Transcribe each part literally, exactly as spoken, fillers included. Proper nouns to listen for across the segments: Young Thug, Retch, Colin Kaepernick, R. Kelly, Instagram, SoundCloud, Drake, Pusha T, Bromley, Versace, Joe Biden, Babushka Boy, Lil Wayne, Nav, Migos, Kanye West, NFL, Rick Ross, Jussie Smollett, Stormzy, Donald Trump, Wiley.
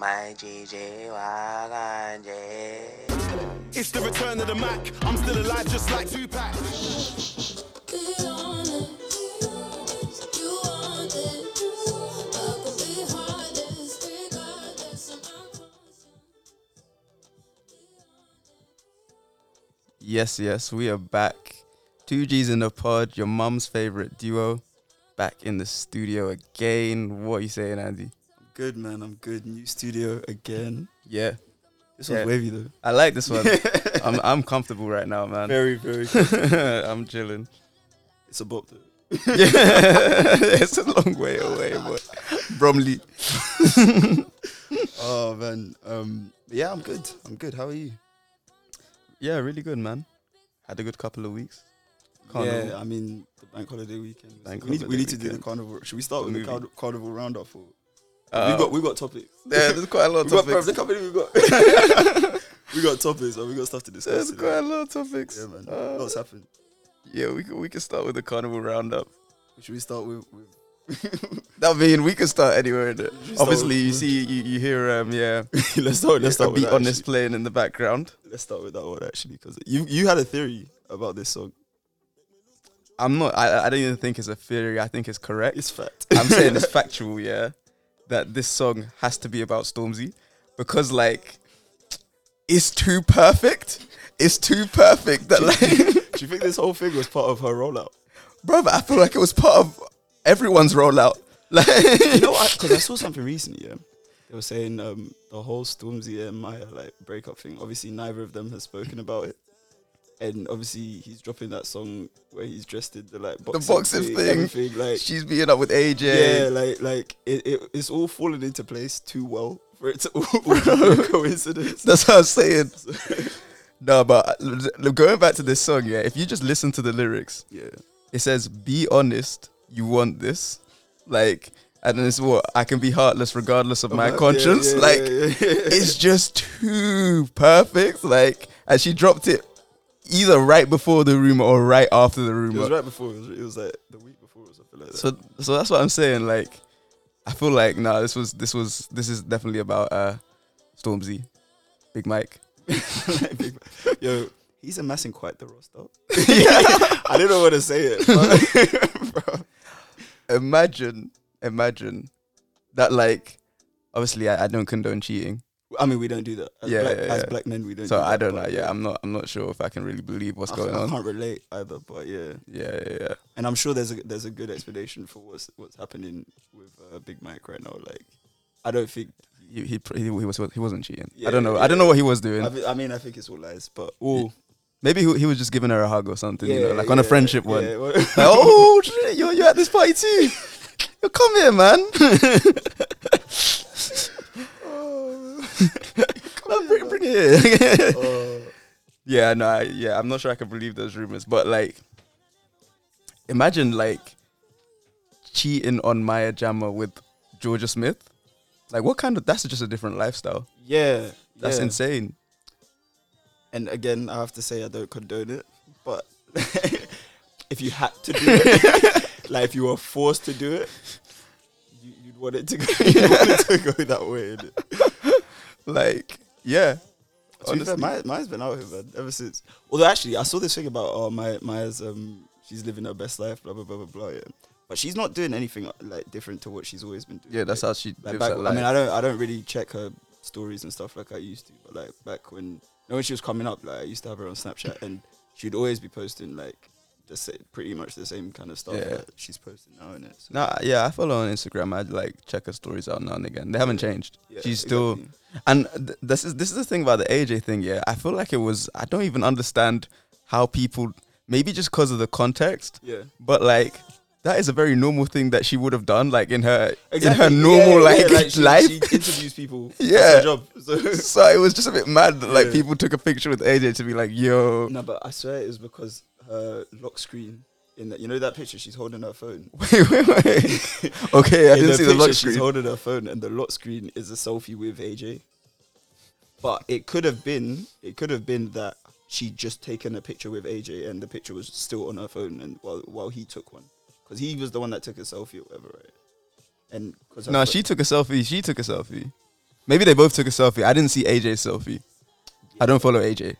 My G G, Waganje. It's the return of the Mac. I'm still alive just like Tupac. Get on it. You want it. Fuck will be hardest. We got this. Yes, yes, we are back. Two G's in the pod, your mum's favourite duo. Back in the studio again. What are you saying, Andy? Good, man. I'm good. New studio again. Yeah. This one's yeah. wavy, though. I like this one. I'm I'm comfortable right now, man. Very, very comfortable. I'm chilling. It's a bop, though. Yeah. It's a long way away, but Bromley. Oh, man. Um, yeah, I'm good. I'm good. How are you? Yeah, really good, man. Had a good couple of weeks. Carnival. Yeah, I mean, the bank holiday weekend. Bank we need, holiday we need to weekend. do the carnival. Should we start the with movie. the carnival roundup for... Uh, we got we got topics. Yeah, there's quite a lot of we topics. Got, company we got we got topics, and we got stuff to discuss. There's today. quite a lot of topics. Yeah, man. Uh, Lots happened. Yeah, we can we can start with the carnival roundup. Should we start with? with I mean, we can start anywhere. Start Obviously, you see, you, you hear, um, yeah. let's start. Let's start. A beat on this playing in the background. Let's start with that one actually, because you you had a theory about this song. I'm not. I I don't even think it's a theory. I think it's correct. It's fact. I'm saying it's factual. Yeah. That this song has to be about Stormzy because, like, it's too perfect. It's too perfect. That, do, like, do you think this whole thing was part of her rollout? Bro, I feel like it was part of everyone's rollout. Like, you know what? Because I saw something recently, yeah. They were saying um, the whole Stormzy and Maya, like, breakup thing. Obviously, neither of them has spoken about it. And obviously, he's dropping that song where he's dressed in the like boxing, the boxing thing. thing. Everything, like, she's beating up with A J. Yeah, like like it, it it's all falling into place too well for it to all, all be a coincidence. That's what I'm saying. No, but going back to this song, yeah. If you just listen to the lyrics, yeah, it says, "Be honest, you want this," like, and then it's what I can be heartless regardless of oh, my, my conscience. Yeah, yeah, like, yeah, yeah, yeah. It's just too perfect. Like, and she dropped it. Either right before the rumor or right after the rumor. It was right before. It was, it was like the week before or something like that. So, so that's what I'm saying. Like, I feel like nah, this was this was this is definitely about uh, Stormzy, Big Mike. Big Mike. Yo, he's amassing quite the roster. I didn't know what to say it. Bro. Imagine, imagine that. Like, obviously, I, I don't condone cheating. I mean, we don't do that. As, yeah, black, yeah, yeah. as black men, we don't so do that. So I don't know. Yeah, I'm not I'm not sure if I can really believe what's I, going I on. I can't relate either, but yeah. Yeah, yeah, yeah. And I'm sure there's a there's a good explanation for what's what's happening with uh, Big Mike right now. Like, I don't think he he he, he was he wasn't cheating. Yeah, I don't know. Yeah, I don't know what he was doing. I, th- I mean, I think it's all lies, but oh, maybe he, he was just giving her a hug or something, yeah, you know, like yeah, on a friendship yeah, one. Yeah. Like, oh, shit, you're you're at this party too. Yo, come here, man. Come bring, bring it here. uh, yeah, no, I, yeah, I'm not sure I can believe those rumors, but like, imagine like cheating on Maya Jama with Georgia Smith. Like, what kind of? That's just a different lifestyle. Yeah, that's yeah. insane. And again, I have to say I don't condone it, but if you had to do it, like if you were forced to do it, you, you'd want it to go. You want it to go that way. Like, yeah. Honestly. Maya, Maya's been out here, man, ever since. Although, actually, I saw this thing about, oh, Maya, Maya's, um, she's living her best life, blah, blah, blah, blah, blah, yeah. But she's not doing anything, like, different to what she's always been doing. Yeah, that's like, how she like, lives back, her life. I mean, I don't I don't really check her stories and stuff like I used to, but, like, back when, you know, when she was coming up, like, I used to have her on Snapchat, and she'd always be posting, like, the sa- pretty much the same kind of stuff yeah. that she's posting now, innit? So. Nah, yeah, I follow her on Instagram. I, like, check her stories out now and again. They haven't changed. Yeah, she's still... Exactly. And th- this is this is the thing about the A J thing, yeah. I feel like it was, I don't even understand how people, maybe just because of the context, yeah. But like, that is a very normal thing that she would have done, like in her exactly. in her normal yeah, like, yeah, like she, life. She interviews people. Yeah, her job. So. so it was just a bit mad that like yeah. people took a picture with A J to be like, yo. No, but I swear it was because her lock screen. In that, you know that picture, she's holding her phone. Wait, wait, wait. Okay, I didn't see the lock screen. She's holding her phone, and the lock screen is a selfie with A J. But it could have been, it could have been that she'd just taken a picture with A J, and the picture was still on her phone, and while while he took one, because he was the one that took a selfie or whatever. Right? And no, phone, she took a selfie. She took a selfie. Maybe they both took a selfie. I didn't see A J's selfie. Yeah. I don't follow A J.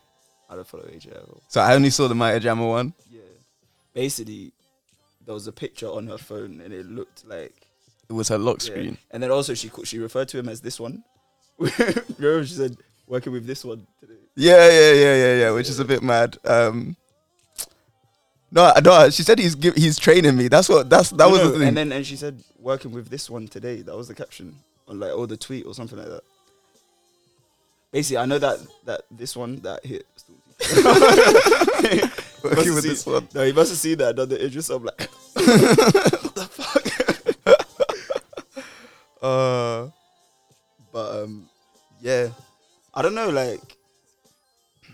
I don't follow A J at all. So I only saw the Maya Jama one? Yeah. Basically, there was a picture on her phone and it looked like... It was her lock yeah. screen. And then also she called, she referred to him as this one. Remember she said, working with this one today. Yeah, yeah, yeah, yeah, yeah, which yeah. is a bit mad. Um... No, no. She said he's give, he's training me. That's what. That's that no, was. No. The thing. And then and she said working with this one today. That was the caption on like or the tweet or something like that. Basically, I know that that this one that hit. Working with seen, this one. No, he must have seen that. Done the Idris. I'm like, what the fuck. uh, but um, yeah, I don't know. Like,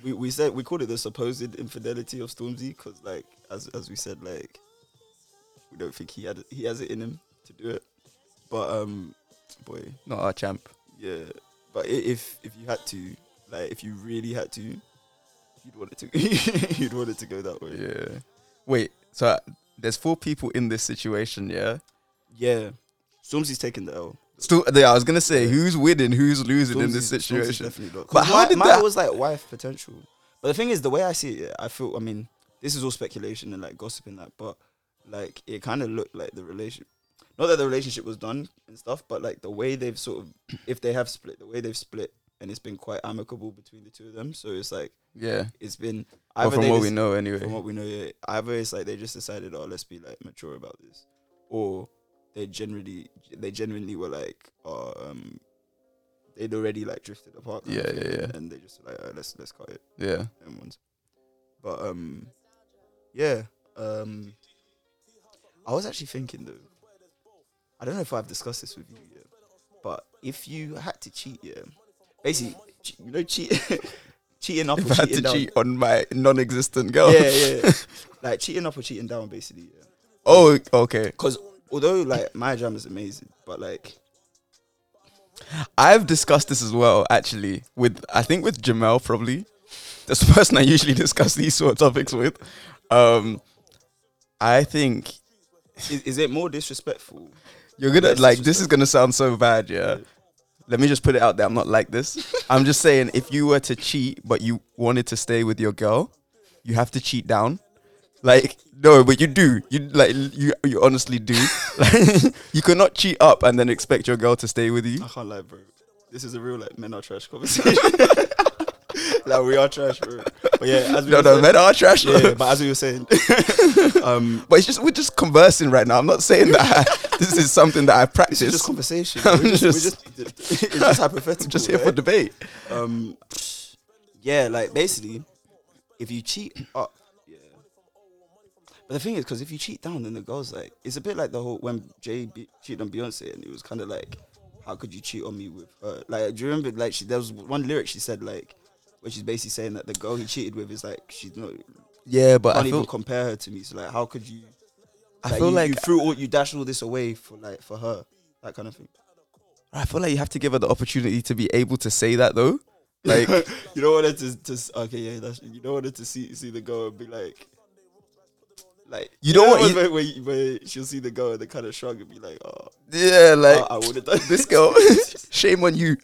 we we said we called it the supposed infidelity of Stormzy because like. As as we said, like we don't think he had he has it in him to do it, but um, boy, not our champ. Yeah, but if if you had to, like, if you really had to, you'd want it to you'd want it to go that way. Yeah. Wait. So uh, there's four people in this situation. Yeah. Yeah. Stormzy's taking the L. Still, yeah, I was gonna say who's winning, who's losing Stormzy's, in this situation. Definitely not. But how did that? Was like wife potential. But the thing is, the way I see it, I feel. I mean. This is all speculation and like gossip and that, but like it kind of looked like the relationship, not that the relationship was done and stuff, but like the way they've sort of, if they have split, the way they've split, and it's been quite amicable between the two of them. So it's like, yeah, it's been either well, from what just, we know anyway. From what we know, yeah, either it's like they just decided, oh, let's be like mature about this, or they generally, they genuinely were like, oh, um, they'd already like drifted apart. Yeah, yeah, yeah, and, and they just like, oh, let's let's cut it. Yeah, but um. Yeah, um, I was actually thinking though, I don't know if I've discussed this with you yet, but if you had to cheat, yeah, basically, you know, cheat, cheating up if or I cheating had to down. Cheat on my non-existent girl. Yeah, yeah, like cheating up or cheating down, basically. Yeah. Oh, okay. Because although like Maya Jama is amazing, but like, I've discussed this as well actually with I think with Jamel probably. That's the person I usually discuss these sort of topics with. Um, I think is, is it more disrespectful? You're gonna like this is gonna sound so bad, yeah. yeah. Let me just put it out there. I'm not like this. I'm just saying if you were to cheat but you wanted to stay with your girl, you have to cheat down. Like no, but you do. You like you you honestly do. Like, you cannot cheat up and then expect your girl to stay with you. I can't lie, bro. This is a real like men are trash conversation. Like we are trash, bro. But yeah, as we no, no, saying, men are trash. Yeah, yeah, but as we were saying, um, but it's just we're just conversing right now. I'm not saying that I, this is something that I practice. It's just conversation. We're just, just, we're just, it's just hypothetical. I'm just here right? for debate. Um, yeah, like basically, if you cheat up, yeah. But the thing is, because if you cheat down, then the girl's like, it's a bit like the whole when Jay be- cheated on Beyonce, and it was kind of like, how could you cheat on me with her? Like, do you remember? Like, she there was one lyric she said like. Where she's basically saying that the girl he cheated with is like she's not. Yeah, but can't I can't even compare her to me. So like, how could you? Like, I feel you, like you threw all you dashed all this away for like for her, that kind of thing. I feel like you have to give her the opportunity to be able to say that though. Like you don't want her to, to okay, yeah, that's, you don't want her to see see the girl and be like, like you, you don't know want where, where, where she'll see the girl and they kind of shrug and be like, oh yeah, like oh, I would have done this girl. Shame on you.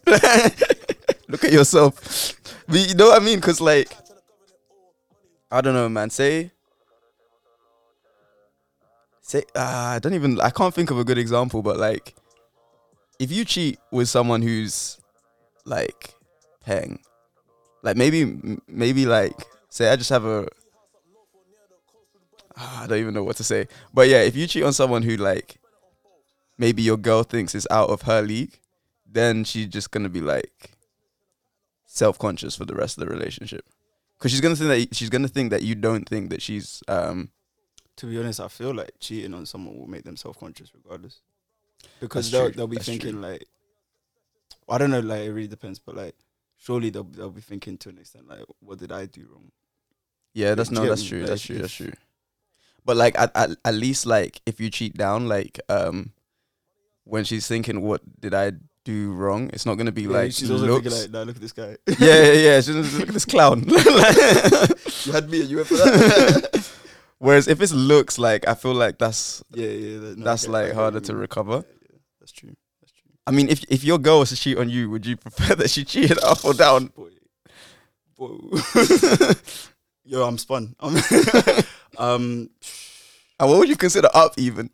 Look at yourself. But you know what I mean? Because, like, I don't know, man. Say, say, uh, I don't even, I can't think of a good example, but, like, if you cheat with someone who's, like, paying, like, maybe, maybe, like, say, I just have a, uh, I don't even know what to say. But, yeah, if you cheat on someone who, like, maybe your girl thinks is out of her league, then she's just going to be, like, self-conscious for the rest of the relationship, because she's gonna think that she's gonna think that you don't think that she's. Um, to be honest, I feel like cheating on someone will make them self-conscious regardless, because they'll, they'll be that's thinking true. Like, I don't know, like it really depends, but like, surely they'll they'll be thinking to an extent like, what did I do wrong? Yeah, that's no, that's true, like, that's true, that's true. But like, at, at at least like if you cheat down, like um, when she's thinking, what did I do wrong, it's not going to be yeah, like she's also looks. Thinking like no look at this guy yeah yeah yeah she's just, look at this clown. You had me and you went for that. Whereas if it's looks like I feel like that's yeah yeah that, no, that's okay, like harder to recover. Yeah, yeah. That's true that's true I mean, if if your girl was to cheat on you, would you prefer that she cheated up or down? Boy. Boy. Yo, I'm spun. Um, um, and what would you consider up even?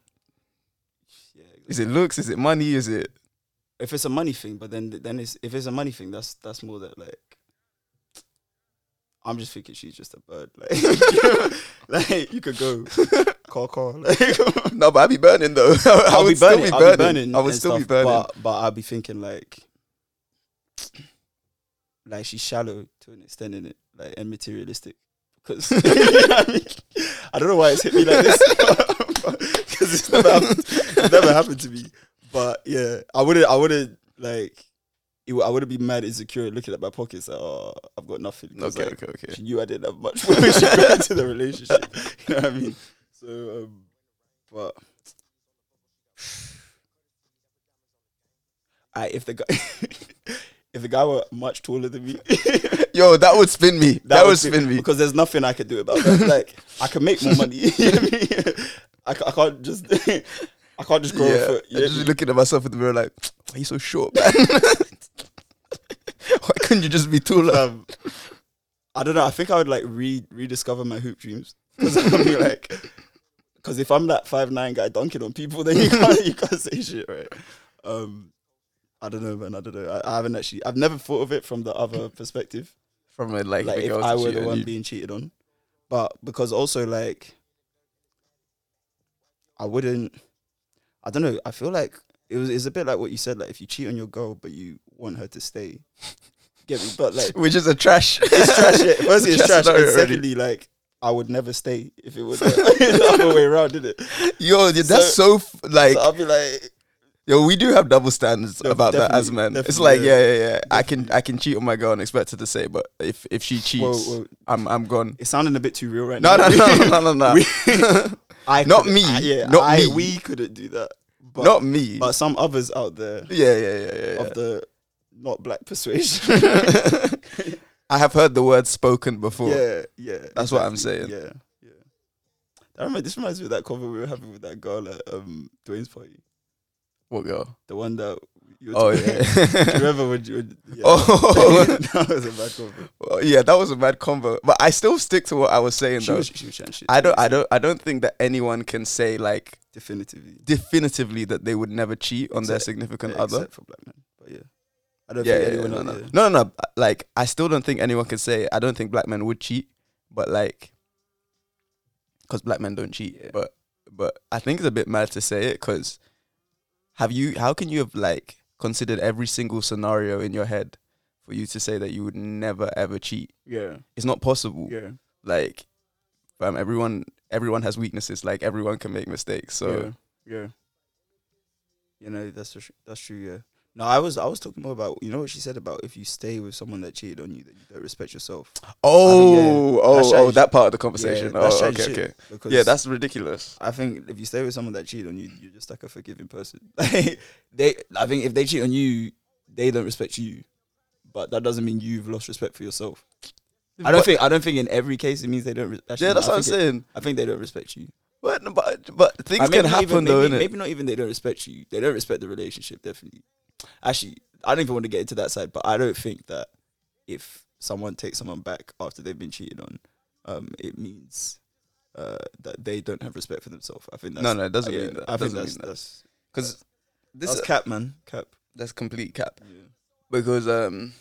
Yeah, exactly. Is it looks? Is it money? Is it? If it's a money thing, but then then it's, if it's a money thing, that's that's more that like. I'm just thinking she's just a bird. Like, like you could go, call, call. Like, no, but I'd be burning though. I, I'll I would be burning. still be burning. I'll be burning I would still stuff, be burning. But, but I'd be thinking like, like she's shallow to an extent in it, like and materialistic. Because you know what I mean? I don't know why it's hit me like this, because it's never happened, it's never happened to me. But yeah, I wouldn't. I wouldn't like. I wouldn't be mad insecure looking at my pockets like, oh, I've got nothing. Okay, like, okay, okay. She knew I didn't have much when she got into the relationship. You know what I mean? So, um, but... I, if the guy... if the guy were much taller than me... Yo, that would spin me. That, that would spin me. Because there's nothing I could do about that. Like, I could make more money. You know what I mean? I, I can't just... I can't just grow yeah, a foot. Yeah, I'm just looking at myself in the mirror like, why are you so short, man? Why couldn't you just be taller? Um, I don't know. I think I would like re rediscover my hoop dreams. Because I'd be like, because if I'm that five nine guy dunking on people, then you can't you can't say shit, right? Um, I don't know, man. I don't know. I, I haven't actually. I've never thought of it from the other perspective. From a, like, like if I were the one you. being cheated on, but because also like, I wouldn't. I don't know. I feel like it was. It's a bit like what you said. Like if you cheat on your girl, but you want her to stay, get me. But like, which is a trash. It's trash. Yeah. Firstly, it's, it's trash. And secondly, like I would never stay if it was uh, the other way around, didn't it? Yo, that's so, so f- like. So I'll be like, yo, we do have double standards no, about that as men. It's like, yeah, yeah, yeah. Definitely. I can, I can cheat on my girl and expect her to stay, but if if she cheats, whoa, whoa. I'm, I'm gone. It's sounding a bit too real right no, now. No, no, no, no, no, no. I not me, I, yeah, not I, me. We couldn't do that. But, not me. But some others out there. Yeah, yeah, yeah, yeah. Of yeah. the not black persuasion. I have heard the word spoken before. Yeah, yeah. That's exactly what I'm saying. Yeah, yeah. I remember this reminds me of that cover we were having with that girl at um, Dwayne's party. What girl? The one that. You were oh yeah. Do you remember when you? Were, yeah. Oh, that was a bad convo. Well, yeah, that was a bad convo. But I still stick to what I was saying she though. Was, she was shit, I don't, I don't, I don't think that anyone can say like definitively, definitively that they would never cheat except, on their significant yeah, other. Except for black men, but yeah, I don't yeah, think yeah, anyone. Yeah, no, no. no, no, no. Like I still don't think anyone can say. I don't think black men would cheat, but like, because black men don't cheat. Yeah. But but I think it's a bit mad to say it because have you? How can you have like considered every single scenario in your head for you to say that you would never ever cheat? Yeah, it's not possible. Yeah, like um, everyone, everyone has weaknesses. Like everyone can make mistakes. So yeah, yeah. You know that's tr- that's true. Yeah. No, I was I was talking more about you know what she said about if you stay with someone that cheated on you, that you don't respect yourself. Oh, I mean, yeah, oh, oh, that part of the conversation. Yeah, oh, okay, okay. Yeah, that's ridiculous. I think if you stay with someone that cheated on you, you're just like a forgiving person. they, I think if they cheat on you, they don't respect you, but that doesn't mean you've lost respect for yourself. I don't but, think I don't think in every case it means they don't. Re- actually, yeah, that's no, what I'm saying. It, I think they don't respect you. But but, but things I mean, can happen even, though. Maybe, maybe not even they don't respect you. They don't respect the relationship. Definitely. Actually, I don't even want to get into that side, but I don't think that if someone takes someone back after they've been cheated on, um, it means uh, that they don't have respect for themselves. I think that's... No, no, it doesn't uh, yeah, mean that. I think that's... Because that's, that's, this that's is cap, man. Cap. That's complete cap. Yeah. Because, um,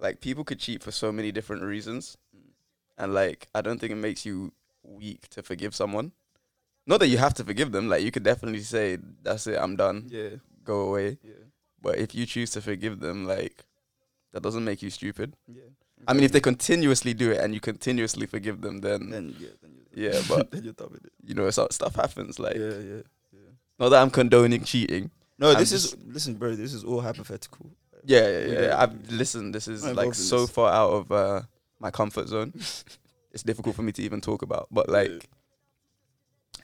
like, people could cheat for so many different reasons. Mm. And, like, I don't think it makes you weak to forgive someone. Not that you have to forgive them. Like, you could definitely say, that's it, I'm done. Yeah. Go away. Yeah. But if you choose to forgive them, like, that doesn't make you stupid. Yeah. Exactly. I mean, if they continuously do it and you continuously forgive them, then... Then, yeah, then you're... Yeah, but... then you're done with it. You know, so stuff happens, like... Yeah, yeah, yeah. Not that I'm condoning cheating. No, I'm this is... Listen, bro, this is all hypothetical. Yeah, yeah, yeah. yeah. I've, listen, this is, I'm like, so this. far out of uh, my comfort zone. It's difficult for me to even talk about. But, like, yeah.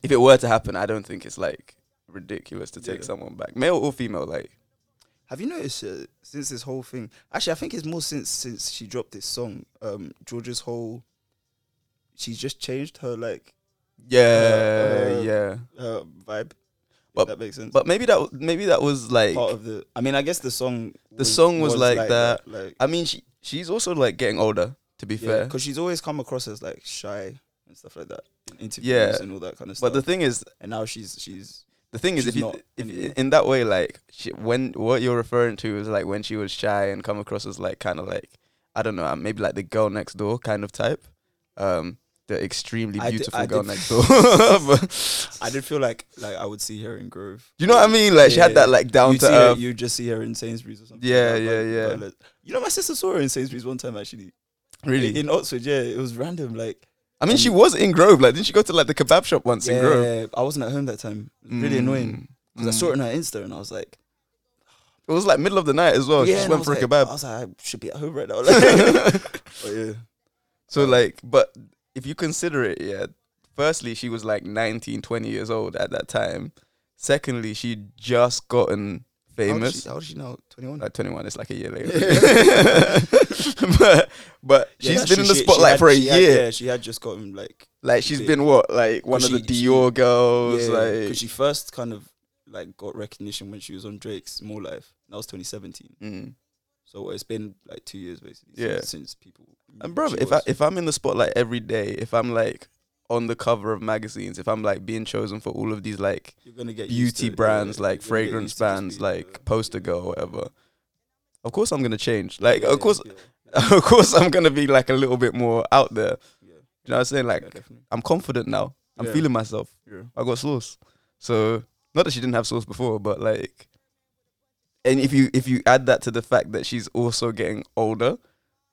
if it were to happen, I don't think it's, like, ridiculous to take yeah. someone back. Male or female, like... Have you noticed uh, since this whole thing? Actually, I think it's more since since she dropped this song. Um, Georgia's whole. She's just changed her like. Yeah, uh, yeah. Uh, vibe. But that makes sense. But maybe that maybe that was like part of the. I mean, I guess the song the was, song was, was like, like that. that like, I mean, she she's also like getting older. To be yeah, fair, because she's always come across as like shy and stuff like that, in interviews yeah. and all that kind of stuff. But the thing is, and now she's she's. The thing is, if you, if you in that way, like she, when what you're referring to is like when she was shy and come across as like kind of like I don't know, maybe like the girl next door kind of type, um, the extremely beautiful I did, I girl next door. I did feel like like I would see her in Grove. You know what I mean? Like yeah, she had that like down to earth. You just see her in Sainsbury's or something. Yeah, like yeah, yeah. Toilet. You know, my sister saw her in Sainsbury's one time actually. Really? Like, in Oxford, yeah, it was random. Like. I mean, um, she was in Grove. Like, didn't she go to like the kebab shop once yeah, in Grove? Yeah, I wasn't at home that time. It was really mm. annoying because mm. I saw it on her Insta, and I was like, it was like middle of the night as well. Yeah, she just went for like, a kebab. I was like, I should be at home right now. But yeah. So um, like, but if you consider it, yeah. Firstly, she was like nineteen, twenty years old at that time. Secondly, she just gotten famous. How old is she, she now? twenty-one? Like twenty-one. It's like a year later. Yeah. but but yeah, she's been she, in the spotlight had, for a year. Had, yeah, she had just gotten like... Like she's big. been what? Like one of she, the Dior she, girls? Yeah, like because she first kind of like got recognition when she was on Drake's More Life. That was twenty seventeen. Mm. So it's been like two years basically yeah. since, since people... And brother, if, I, if I'm in the spotlight every day, if I'm like on the cover of magazines, if I'm like being chosen for all of these like you're gonna get beauty brands, it, like fragrance brands, like poster girl, whatever, of course I'm gonna change. Like yeah, of course, yeah, yeah. of course I'm gonna be like a little bit more out there. Yeah. You know what I'm saying? Like yeah, I'm confident now. I'm yeah. feeling myself. Yeah. I got sauce. So not that she didn't have sauce before, but like, and if you if you add that to the fact that she's also getting older,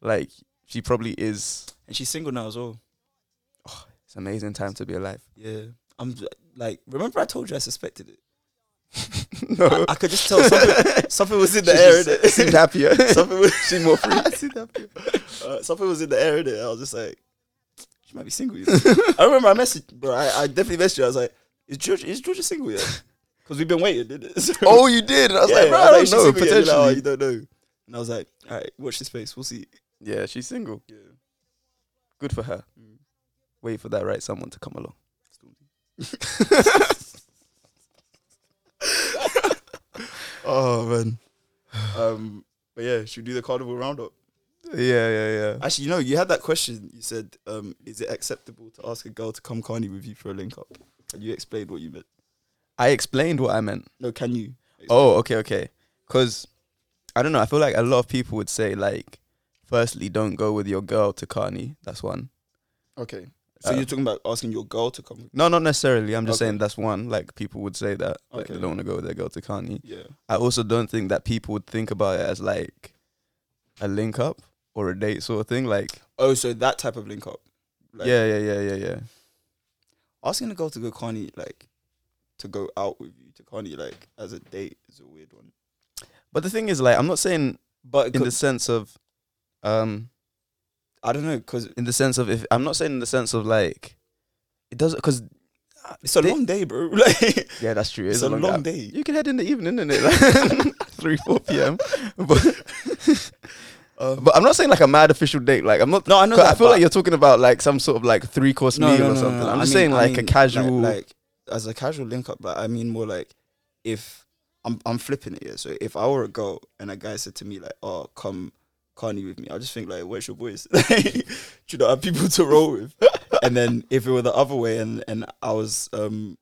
like she probably is, and she's single now as well. Oh, amazing time to be alive. Yeah. I'm like, remember I told you I suspected it? No. I, I could just tell something, something was in the she air, innit? She seemed happier. Something was, she more free. I seemed happier. Uh, something was in the air, innit? I was just like, she might be single. I remember I messaged, bro. I, I definitely messaged you. I was like, is Georgia, is Georgia single yet? Because we've been waiting, innit? So, oh, you did? I was yeah, like, bro, I, was I don't like, know, potentially. Like, oh, you don't know. And I was like, all right, watch this face. We'll see. Yeah, she's single. Yeah. Good for her. Mm. Wait for that right someone to come along. Oh man. Um but yeah, should we do the carnival roundup? Yeah, yeah, yeah. Actually, you know, you had that question, you said, um, is it acceptable to ask a girl to come carny with you for a link up? And you explained what you meant. I explained what I meant. No, can you explain? Oh, okay, okay. Cause I don't know, I feel like a lot of people would say like, firstly, don't go with your girl to carny. That's one. Okay. So um, you're talking about asking your girl to come? No, not necessarily. I'm just okay. saying that's one. Like, people would say that. Like, okay. They don't want to go with their girl to carny. Yeah. I also don't think that people would think about it as, like, a link-up or a date sort of thing. Like, oh, so that type of link-up. Like, yeah, yeah, yeah, yeah, yeah. Asking a girl to go carny, like, to go out with you to carny, like, as a date is a weird one. But the thing is, like, I'm not saying but in the sense of... um. I don't know, because in the sense of if I'm not saying in the sense of like it doesn't because it's a they, long day, bro. Like, yeah, that's true. It's, it's a long, long day. day. You can head in the evening, isn't it? Like three, four p m. But, um, but I'm not saying like a mad official date. Like I'm not. No, I know. That, I feel like you're talking about like some sort of like three course no, meal no, no, or something. No, no, no. I'm just I mean, saying like I mean, a casual, like, like as a casual link up. But I mean more like if I'm I'm flipping it here. So if I were a girl and a guy said to me like, "Oh, come." Carny with me," I just think like, where's your boys? Do you not have people to roll with? And then if it were the other way and and I was um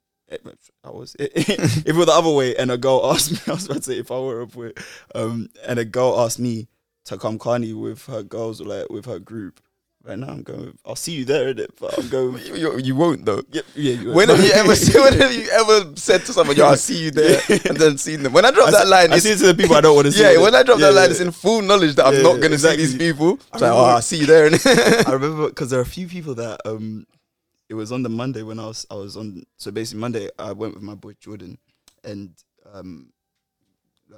I was if it were the other way and a girl asked me, I was about to say if I were a boy um and a girl asked me to come carny with her girls or like with her group. Right now I'm going with, I'll see you there, innit? But I'm going with, you, you, you won't though. Yep, yeah, you won't. When have you ever when have you ever said to someone, yo, I'll see you there and then seen them? When I drop I that see, line, I it's, see it to the people I don't want to see. Yeah, when I drop yeah, that yeah, line, yeah. It's in full knowledge that yeah, I'm not gonna exactly. see these people. It's like, oh, I'll see you there. I remember because there are a few people that um it was on the Monday when I was I was on so basically Monday I went with my boy Jordan and um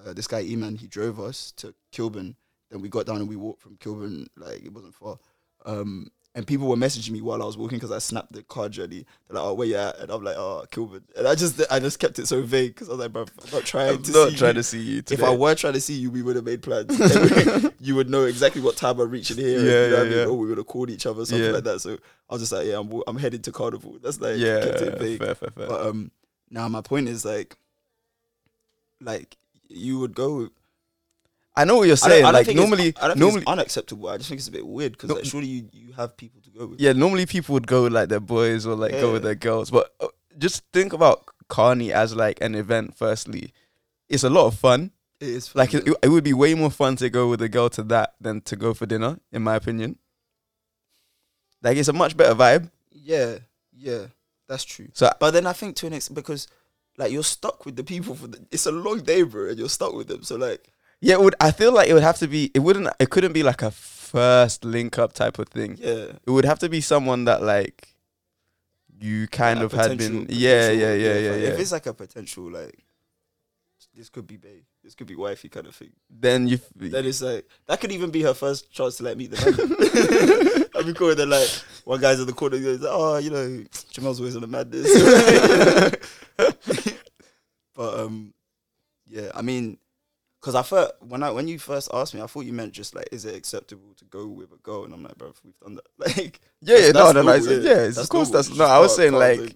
uh, this guy Eman, he drove us to Kilburn, then we got down and we walked from Kilburn, like it wasn't far. Um, and people were messaging me while I was walking because I snapped the car journey. They're like, "Oh, where you at?" And I'm like, "Oh, Kilburn." And I just, I just kept it so vague because I was like, "Bro, I'm not trying I'm to not see trying you. to see you." Today. If I were trying to see you, we would have made plans. You would know exactly what time I'm reaching here. Yeah, and, you know yeah, what I mean? yeah. Or we would have called each other, something yeah. like that. So I was just like, "Yeah, I'm, I'm headed to Carnival." That's like, yeah, kept it vague. Fair, fair, fair. But um, now my point is like, like you would go. I know what you're saying. I don't, I don't like normally, I don't normally, think it's unacceptable. I just think it's a bit weird because no, like, surely you, you have people to go with. Yeah, normally people would go with like their boys or like yeah. go with their girls. But uh, just think about Carney as like an event. Firstly, it's a lot of fun. It is fun, like it, it would be way more fun to go with a girl to that than to go for dinner, in my opinion. Like it's a much better vibe. Yeah, yeah, that's true. So, but then I think to an extent because like you're stuck with the people for the, it's a long day, bro, and you're stuck with them. So like. Yeah, it would, I feel like it would have to be, it wouldn't, it couldn't be like a first link up type of thing. Yeah. It would have to be someone that like you kind yeah, of had been. Yeah, yeah, yeah, yeah, yeah, like yeah. If it's like a potential, like this could be babe, this could be wifey kind of thing. Then you. Then it's like, that could even be her first chance to like meet the man. I'd be calling them like, one guy's in the corner, he's like, oh, you know, Jamel's always on the madness. But um, yeah, I mean, cause I thought when I when you first asked me, I thought you meant just like, is it acceptable to go with a girl? And I'm like, bro, we've done that. Like, yeah, yeah, no, no, no, yeah, yeah of course that's no. I was saying like,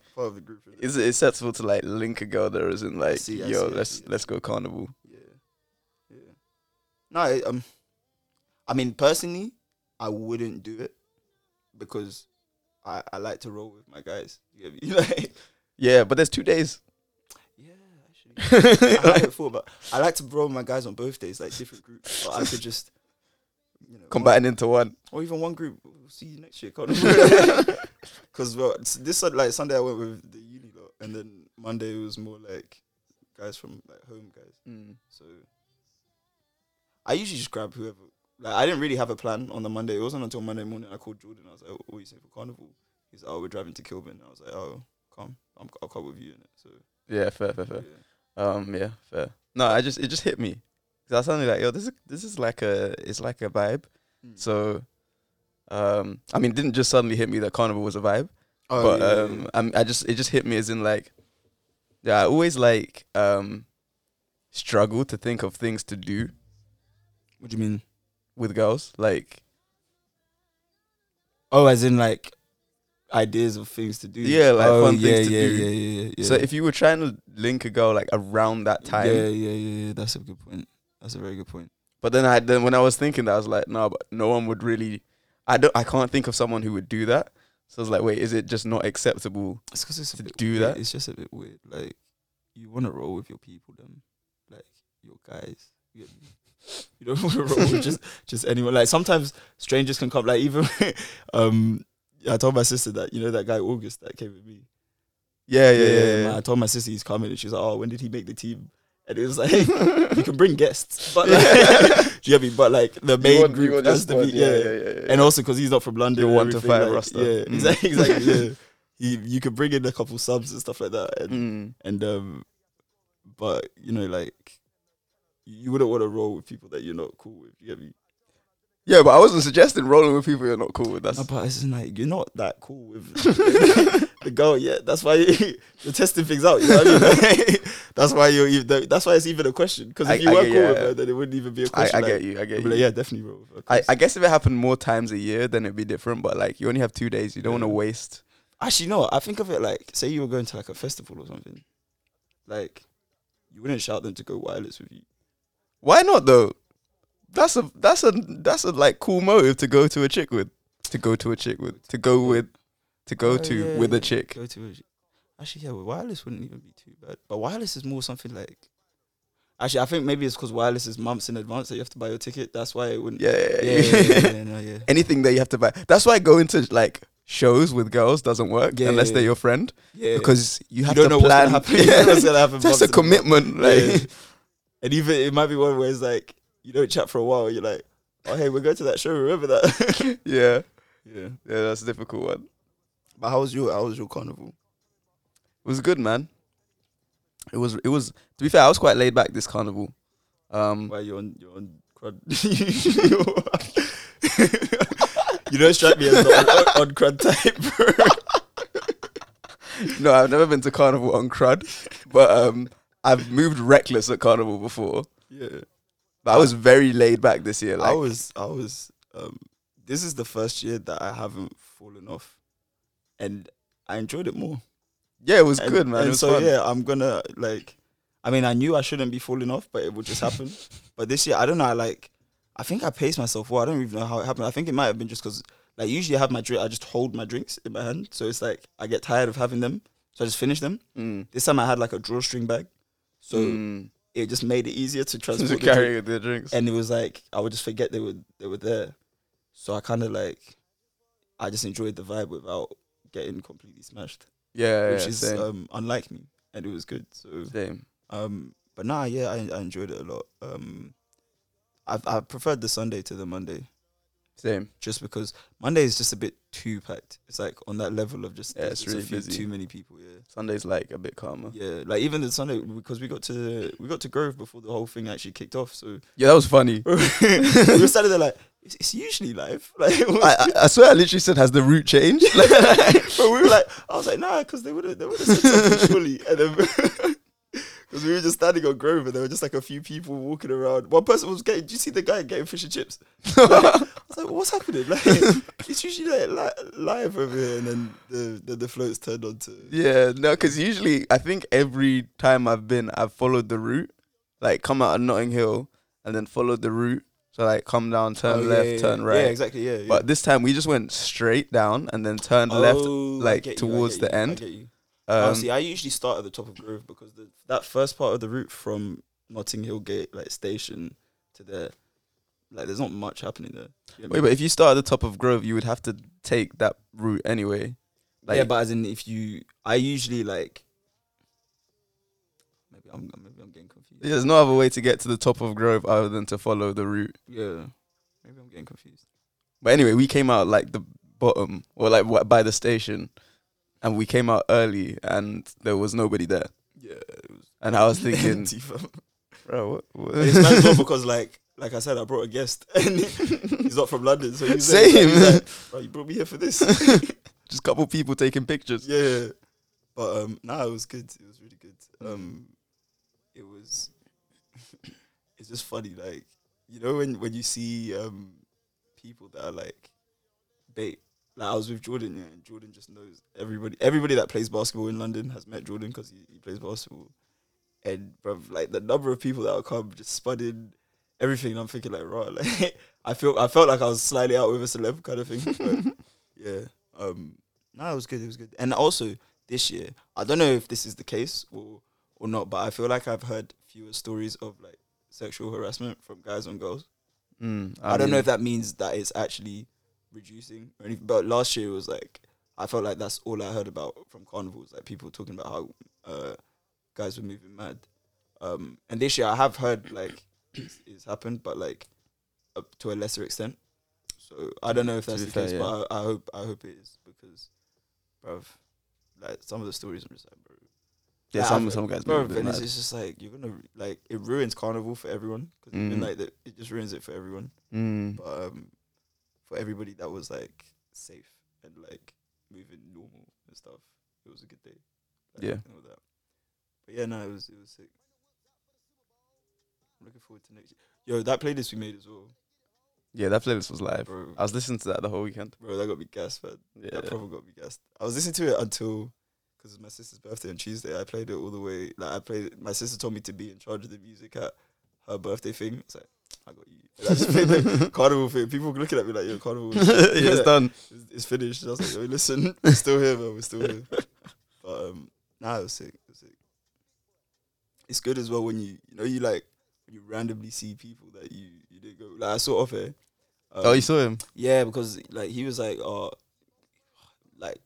is it acceptable to like link a girl that isn't like, yo, let's let's go carnival? Yeah, yeah. No, I, um, I mean personally, I wouldn't do it because I I like to roll with my guys. You know what I mean? Yeah, but there's two days. I like it for, but I like to roll my guys on both days, like different groups. But I could just, you know, combine one, into one, or even one group. We'll see you next year, because well, this like Sunday I went with the uni lot, and then Monday it was more like guys from like home guys. Mm. So I usually just grab whoever. Like I didn't really have a plan on the Monday. It wasn't until Monday morning I called Jordan. I was like, "What are you saying for carnival?" He's like, "Oh, we're driving to Kilburn." I was like, "Oh, come, I'm, I'll come with you." Innit? So yeah, fair, fair, fair. Yeah. Um. Yeah. Fair. No. I just. It just hit me. Cause I was suddenly like, yo, this is this is like a. It's like a vibe. Mm. So, um. I mean, it didn't just suddenly hit me that carnival was a vibe. Oh, but yeah, um. Yeah, yeah. I. I just. It just hit me as in like. Yeah. I always like um. struggle to think of things to do. What do you mean? With girls, like. Oh, as in like. Ideas of things to do, yeah, like oh, fun yeah, things to yeah, do. Yeah, yeah, yeah, yeah. So if you were trying to link a girl like around that time, yeah, yeah, yeah, yeah, that's a good point. That's a very good point. But then I then when I was thinking that I was like, no, nah, but no one would really. I don't. I can't think of someone who would do that. So I was like, wait, is it just not acceptable? It's because it's to a bit do weird. That. It's just a bit weird. Like you want to roll with your people, then like your guys. You get me? You don't want to roll with just just anyone. Like sometimes strangers can come. Like even um. I told my sister that, you know, that guy August that came with me. Yeah, yeah, yeah. yeah, yeah. I told my sister he's coming and she's like, oh, when did he make the team? And it was like, you can bring guests. But like, yeah. Do you know what I mean? But like the main want, group has to be, yeah. Yeah, yeah, yeah, yeah. And also because he's not from London. You want to fight like, roster. Yeah, mm. exactly. exactly yeah. He, you could bring in a couple subs and stuff like that. And, mm. and um, but, you know, like, you wouldn't want to roll with people that you're not cool with. You get me? Yeah, but I wasn't suggesting rolling with people you're not cool with. That's no, but it's like, you're not that cool with the girl yet. That's why you're testing things out. You know what I mean? That's why you're. That's why it's even a question. Because if you I, were I get, cool yeah, with her, then it wouldn't even be a question. I, I like, get you. I get you. Like, yeah, definitely roll with her. I, I guess if it happened more times a year, then it'd be different. But like, you only have two days. You don't yeah. want to waste. Actually, no. I think of it like, say you were going to like a festival or something. Like, you wouldn't shout them to go wireless with you. Why not though? That's a that's a that's a like cool motive to go to a chick with, to go to a chick with, to go with, to go oh, to yeah, with yeah. a chick. Go to a, actually, yeah, well, wireless wouldn't even be too bad. But wireless is more something like. Actually, I think maybe it's because wireless is months in advance that you have to buy your ticket. That's why it wouldn't. Yeah, yeah, yeah. yeah, yeah, yeah, yeah, no, yeah. Anything that you have to buy. That's why going to like shows with girls doesn't work yeah, unless yeah, they're your friend. Yeah, because you have you don't to know plan. What's gonna happen. Yeah. What's gonna happen that's a commitment. Like, yeah. And even it might be one where it's like. You don't chat for a while. You're like, oh, hey, we're going to that show. Remember that? yeah. Yeah. Yeah, that's a difficult one. But how was your, how was your carnival? It was good, man. It was, it was, to be fair, I was quite laid back this carnival. Um, Why, you're on, you're on crud. You don't strike me as not on, on crud type. No, I've never been to carnival on crud, but um, I've moved reckless at carnival before. Yeah. But I was very laid back this year. Like. I was, I was. Um, this is the first year that I haven't fallen off, and I enjoyed it more. Yeah, it was and, good, man. And it was so fun. Yeah, I'm gonna like. I mean, I knew I shouldn't be falling off, but it would just happen. But this year, I don't know. I like, I think I paced myself well. I don't even know how it happened. I think it might have been just because, like, usually I have my drink. I just hold my drinks in my hand, so it's like I get tired of having them, so I just finish them. Mm. This time I had like a drawstring bag, so mm. it just made it easier to transport to the carry drink. The drinks. And it was like I would just forget they were they were there, so I kind of like, I just enjoyed the vibe without getting completely smashed. Yeah, which yeah, is um, unlike me, and it was good. So same. Um, but nah, yeah, I, I enjoyed it a lot. Um, I I preferred the Sunday to the Monday. Same. Just because Monday is just a bit too packed. It's like on that level of just yeah, it's really a few, busy. Too many people. Yeah. Sunday's like a bit calmer. Yeah, like even the Sunday, because we got to we got to Grove before the whole thing actually kicked off. So yeah, that was funny. We were standing there like. It's, it's usually live. Like I, I, I swear, I literally said, "Has the route changed?" Like, but we were like, I was like, "Nah," because they would have, they would have said something surely. And then because we were just standing on Grove, and there were just like a few people walking around. One person was getting. Did you see the guy getting fish and chips? Like, I was like, "What's happening?" Like, it's usually like live over here, and then the the, the floats turned on to. Yeah, no, because usually I think every time I've been, I've followed the route, like come out of Notting Hill, and then followed the route. So like come down, turn oh, left, yeah, yeah, turn right. Yeah, exactly. Yeah, yeah. But this time we just went straight down and then turned oh, left, like you, towards the you, end. I get you. Um, oh, see, I usually start at the top of Grove because the, that first part of the route from Notting Hill Gate, like station, to there, like there's not much happening there. You know wait, I mean? But if you start at the top of Grove, you would have to take that route anyway. Like, yeah, but as in if you, I usually like. I'm, maybe I'm getting confused. Yeah, there's no other way to get to the top of Grove other than to follow the route. Yeah, maybe I'm getting confused. But anyway, we came out like the bottom or like by the station, and we came out early, and there was nobody there. Yeah, it was and I was thinking, bro, what? what? It's nice though because like like I said, I brought a guest, and he's not from London, so he's same. There, he's like, he's like, bro, you brought me here for this. Just a couple people taking pictures. Yeah, but um, nah, it was good. It was really good. Um. It was, it's just funny, like, you know, when, when you see um, people that are, like, bait. Like, I was with Jordan, yeah, and Jordan just knows everybody. Everybody that plays basketball in London has met Jordan because he, he plays basketball. And, bruv, like, the number of people that will come just spudding everything, and I'm thinking, like, right, like, I feel I felt like I was slightly out with a celeb kind of thing. But, yeah. Um, no, it was good, it was good. And also, this year, I don't know if this is the case or... Or not, but I feel like I've heard fewer stories of like sexual harassment from guys on girls. Mm, I, I don't mean, know if that means that it's actually reducing or anything. But last year it was like I felt like that's all I heard about from carnivals, like people talking about how uh, guys were moving mad. Um, and this year I have heard like it's, it's happened, but like up to a lesser extent. So I don't know if that's the fair, case, yeah. but I, I hope I hope it is because, bruv, like some of the stories I'm just like, bro. Yeah, like some I've, some guys. Bro, and it's just like you're gonna like it ruins carnival for everyone. Cause mm. even, like the, it just ruins it for everyone. Mm. But um, for everybody that was like safe and like moving normal and stuff, it was a good day. Like, yeah. All that. But yeah, no, it was it was sick. I'm looking forward to next year. Yo, that playlist we made as well. Yeah, that playlist was live. Bro. I was listening to that the whole weekend. Bro, that got me gassed, man. Yeah, that probably got me gassed. I was listening to it until. Because it's my sister's birthday on Tuesday, I played it all the way. Like I played it. My sister told me to be in charge of the music at her birthday thing. It's like, I got you. And I just played the carnival thing. People were looking at me like, yo, carnival. yeah, it's like, done. It's, it's finished. And I was like, yo, listen, we're still here, man. We're still here. But um, nah, it was sick. It was sick. It's good as well when you, you know, you like, when you randomly see people that you, you didn't go. Like I saw off here. Um, oh, you saw him? Yeah, because like he was like, oh, like,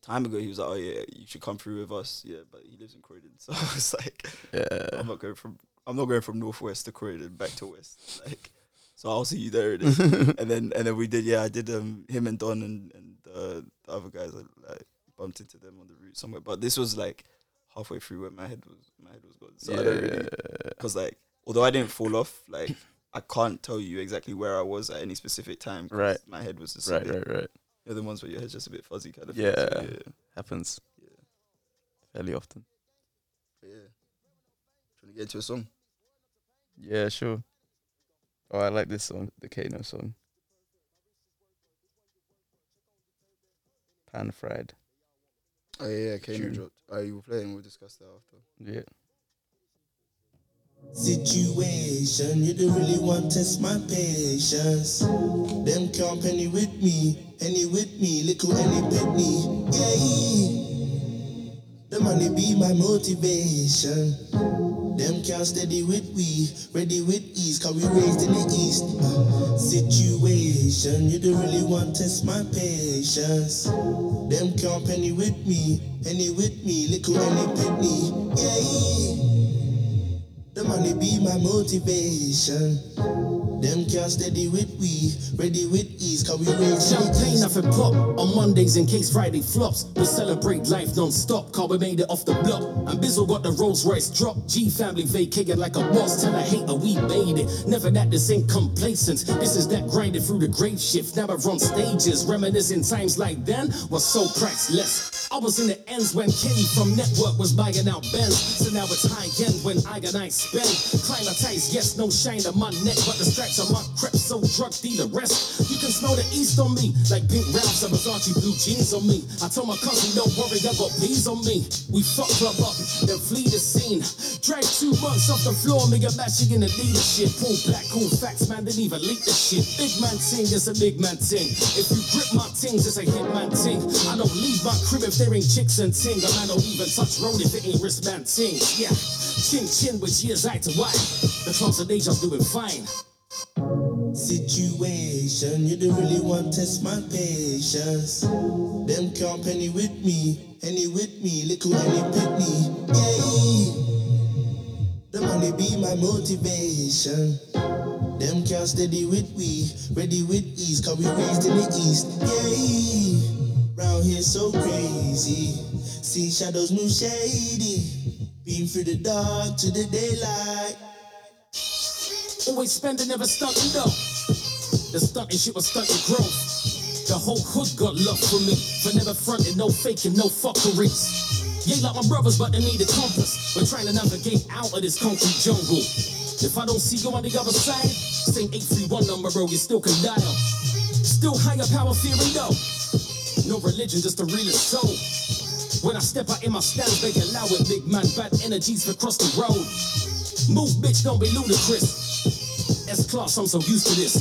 time ago he was like, oh yeah, you should come through with us, yeah, but he lives in Croydon, so I was like, yeah, I'm not going from I'm not going from northwest to Croydon back to west, like, so I'll see you there. And then and then we did, yeah, I did um him and Don and and uh, the other guys, I like bumped into them on the route somewhere, but this was like halfway through where my head was my head was gone, so yeah. I don't really, because like although I didn't fall off, like I can't tell you exactly where I was at any specific time, right? My head was just right, right, right. They're the ones where your head's just a bit fuzzy kind of yeah, thing. So yeah, happens yeah. fairly often. But yeah. Trying to get into a song? Yeah, sure. Oh, I like this song, the Kano song. Pan Fried. Oh yeah, yeah Kano dropped. Oh, you were playing, we'll discuss that after. Yeah. Situation, you don't really want to test my patience. Them company with me, any with me, little any pitney. Yeah, the money be my motivation. Them can't steady with we, ready with ease, cause we raised in the east. Uh, situation, you don't really want to test my patience. Them company with me, any with me, little any pitney. Yeah. The money be my motivation. Them girls steady with we, ready with ease, cause we ready. Champagne, nothing pop, on Mondays in case Friday flops. We celebrate life non-stop, cause we made it off the block. And Bizzle got the Rolls Royce dropped. G family vacated like a boss, tell a hater we made it. Never that, this ain't complacence. This is that grinding through the grave shift. Now we're on stages, reminiscing times like then was so priceless. I was in the ends when Kenny from Network was buying out Benz. So now it's high-end when I and I spend. Climatized, yes, no shine on my neck, but the straps on my crep, so drug dealer rest. You can smell the east on me, like pink Ralphs and Versace blue jeans on me. I told my cousin, don't worry, I got bees on me. We fuck club up, then flee the scene. Drag two months off the floor, nigga bashing in the leadership. Pull back, cool facts, man, didn't even leak the shit. Big man ting, it's a big man ting. If you grip my tings, it's a hit man ting. I don't leave my crib if there ain't chicks and ting. A man don't even touch road if it ain't wristband ting. Yeah, chin chin with years eye to eye. The clubs and they just doing fine. Situation, you don't really want to test my patience. Them company with me, any with me, little any pitney. Yeah, the money be my motivation. Them girls steady with we, ready with ease, cause we raised in the east. Yeah. Round here so crazy, see shadows move shady, been through the dark to the daylight. Always spending, never stunting though. The stunting shit was stunting growth. The whole hood got love for me, for never fronting, no faking, no fuckeries. Yeah, like my brothers, but they need a compass. We're trying to navigate out of this concrete jungle. If I don't see you on the other side, same eight three one number, bro, you still can dial. Still higher power fearing though. No religion, just the realest soul. When I step out in my stance, they allow it, big man. Bad energies for cross the road. Move, bitch, don't be ludicrous. S-class, I'm so used to this.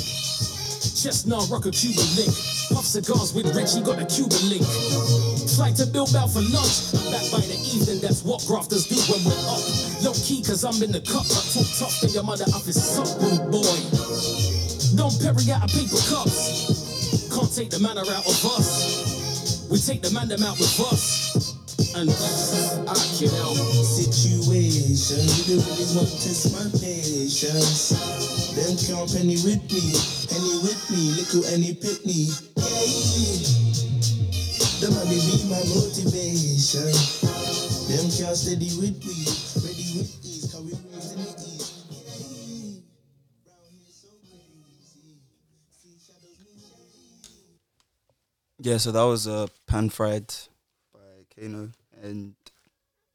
Chestnut, rock a Cuban link. Puff cigars with Retch, he got a Cuban link. Tried to build out for lunch. I'm back by the evening, that's what grafters do when we're up. Low key, cause I'm in the cup. I talk tough, then your mother up is suck, rude boy. Don't parry out of paper cups. Can't take the manner out of us. We take the man them out with us. And I can help. Situation, you don't really want to test my patience. Them company with me, any with me, little any pitney. Yeah. The money be my motivation. Them can steady with me, ready with ease, cause we raise in the east. Yeah, so that was uh, Pan Fried by Kano and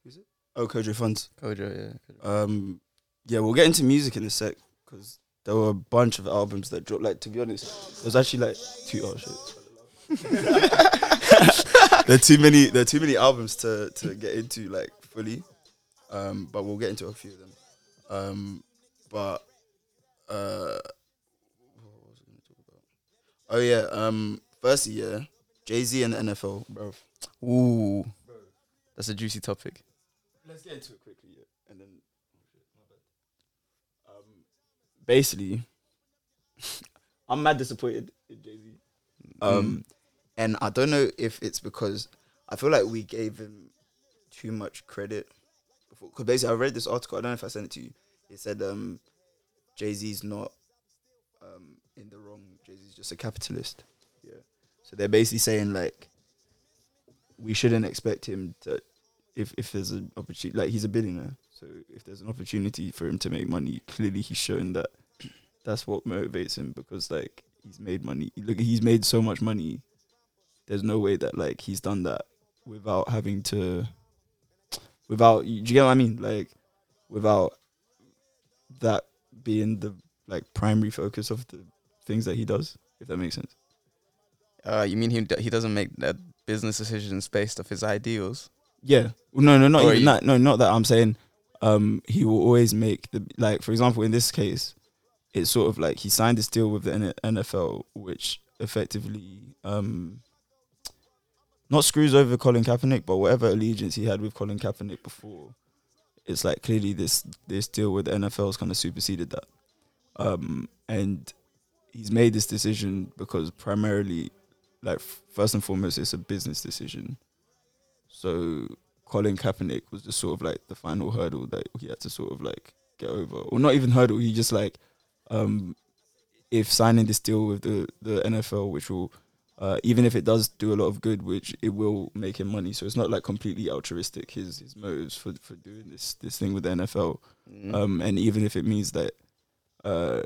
who's it? Oh, Kojo Funds. Kojo, yeah. Kojo. Um, yeah, we'll get into music in a sec because there were a bunch of albums that dropped. Like, to be honest, there was actually like two. Oh shit! there are too many. There are too many albums to to get into like fully. Um, but we'll get into a few of them. Um, but uh, what was I going to talk about? Oh yeah. Um, firstly, yeah. Jay-Z and the N F L, bro. Ooh, bro. That's a juicy topic. Let's get into it quickly, yeah. And then, um, basically, I'm mad disappointed in Jay-Z. Um, mm. And I don't know if it's because I feel like we gave him too much credit. Because basically, I read this article. I don't know if I sent it to you. It said, um, Jay-Z's not um, in the wrong. Jay-Z's just a capitalist. Yeah. So they're basically saying, like, we shouldn't expect him to, if, if there's an opportunity, like, he's a billionaire. So if there's an opportunity for him to make money, clearly he's shown that that's what motivates him because, like, he's made money. Look, he's made so much money. There's no way that, like, he's done that without having to, without, do you get what I mean? Like, without that being the, like, primary focus of the things that he does, if that makes sense. Uh, you mean he d- he doesn't make that business decisions based off his ideals? Yeah, no, no, not or even that. No, not that. I'm saying um, he will always make the, like, for example, in this case, it's sort of like he signed this deal with the N F L, which effectively um, not screws over Colin Kaepernick, but whatever allegiance he had with Colin Kaepernick before, it's like clearly this this deal with the N F L has kind of superseded that. Um, and he's made this decision because primarily, like, first and foremost, it's a business decision. So Colin Kaepernick was just sort of like the final hurdle that he had to sort of like get over. Or not even hurdle, he just like, um, if signing this deal with the, the N F L, which will, uh, even if it does do a lot of good, which it will make him money. So it's not like completely altruistic, his his motives for, for doing this, this thing with the N F L. Mm. Um, and even if it means that uh,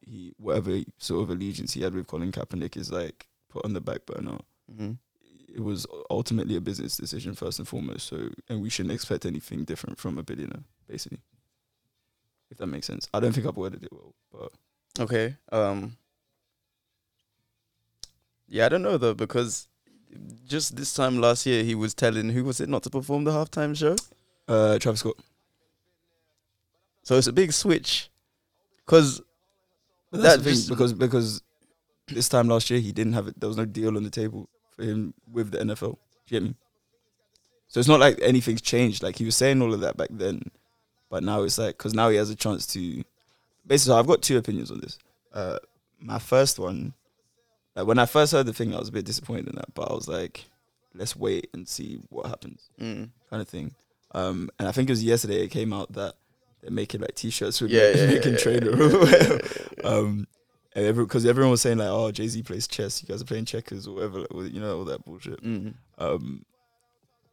he whatever sort of allegiance he had with Colin Kaepernick is like put on the back burner. Mm-hmm. It was ultimately a business decision first and foremost, so and we shouldn't expect anything different from a billionaire, basically. If that makes sense. I don't think I've worded it well, but okay. Um, yeah, I don't know though, because just this time last year he was telling who was it not to perform the halftime show? Uh, Travis Scott. So it's a big switch, because that thing, because because this time last year he didn't have it. There was no deal on the table for him with the N F L. Do you get me? So it's not like anything's changed. Like he was saying all of that back then, but now it's like, because now he has a chance to. Basically, I've got two opinions on this. Uh, my first one, like when I first heard the thing, I was a bit disappointed in that, but I was like, let's wait and see what happens, mm. kind of thing. Um, and I think it was yesterday it came out that they're making like t-shirts with yeah, yeah, making yeah, trainer yeah, or whatever. Yeah. Um, and every, because everyone was saying like, oh, Jay-Z plays chess, you guys are playing checkers or whatever, like, you know, all that bullshit. Mm-hmm. Um,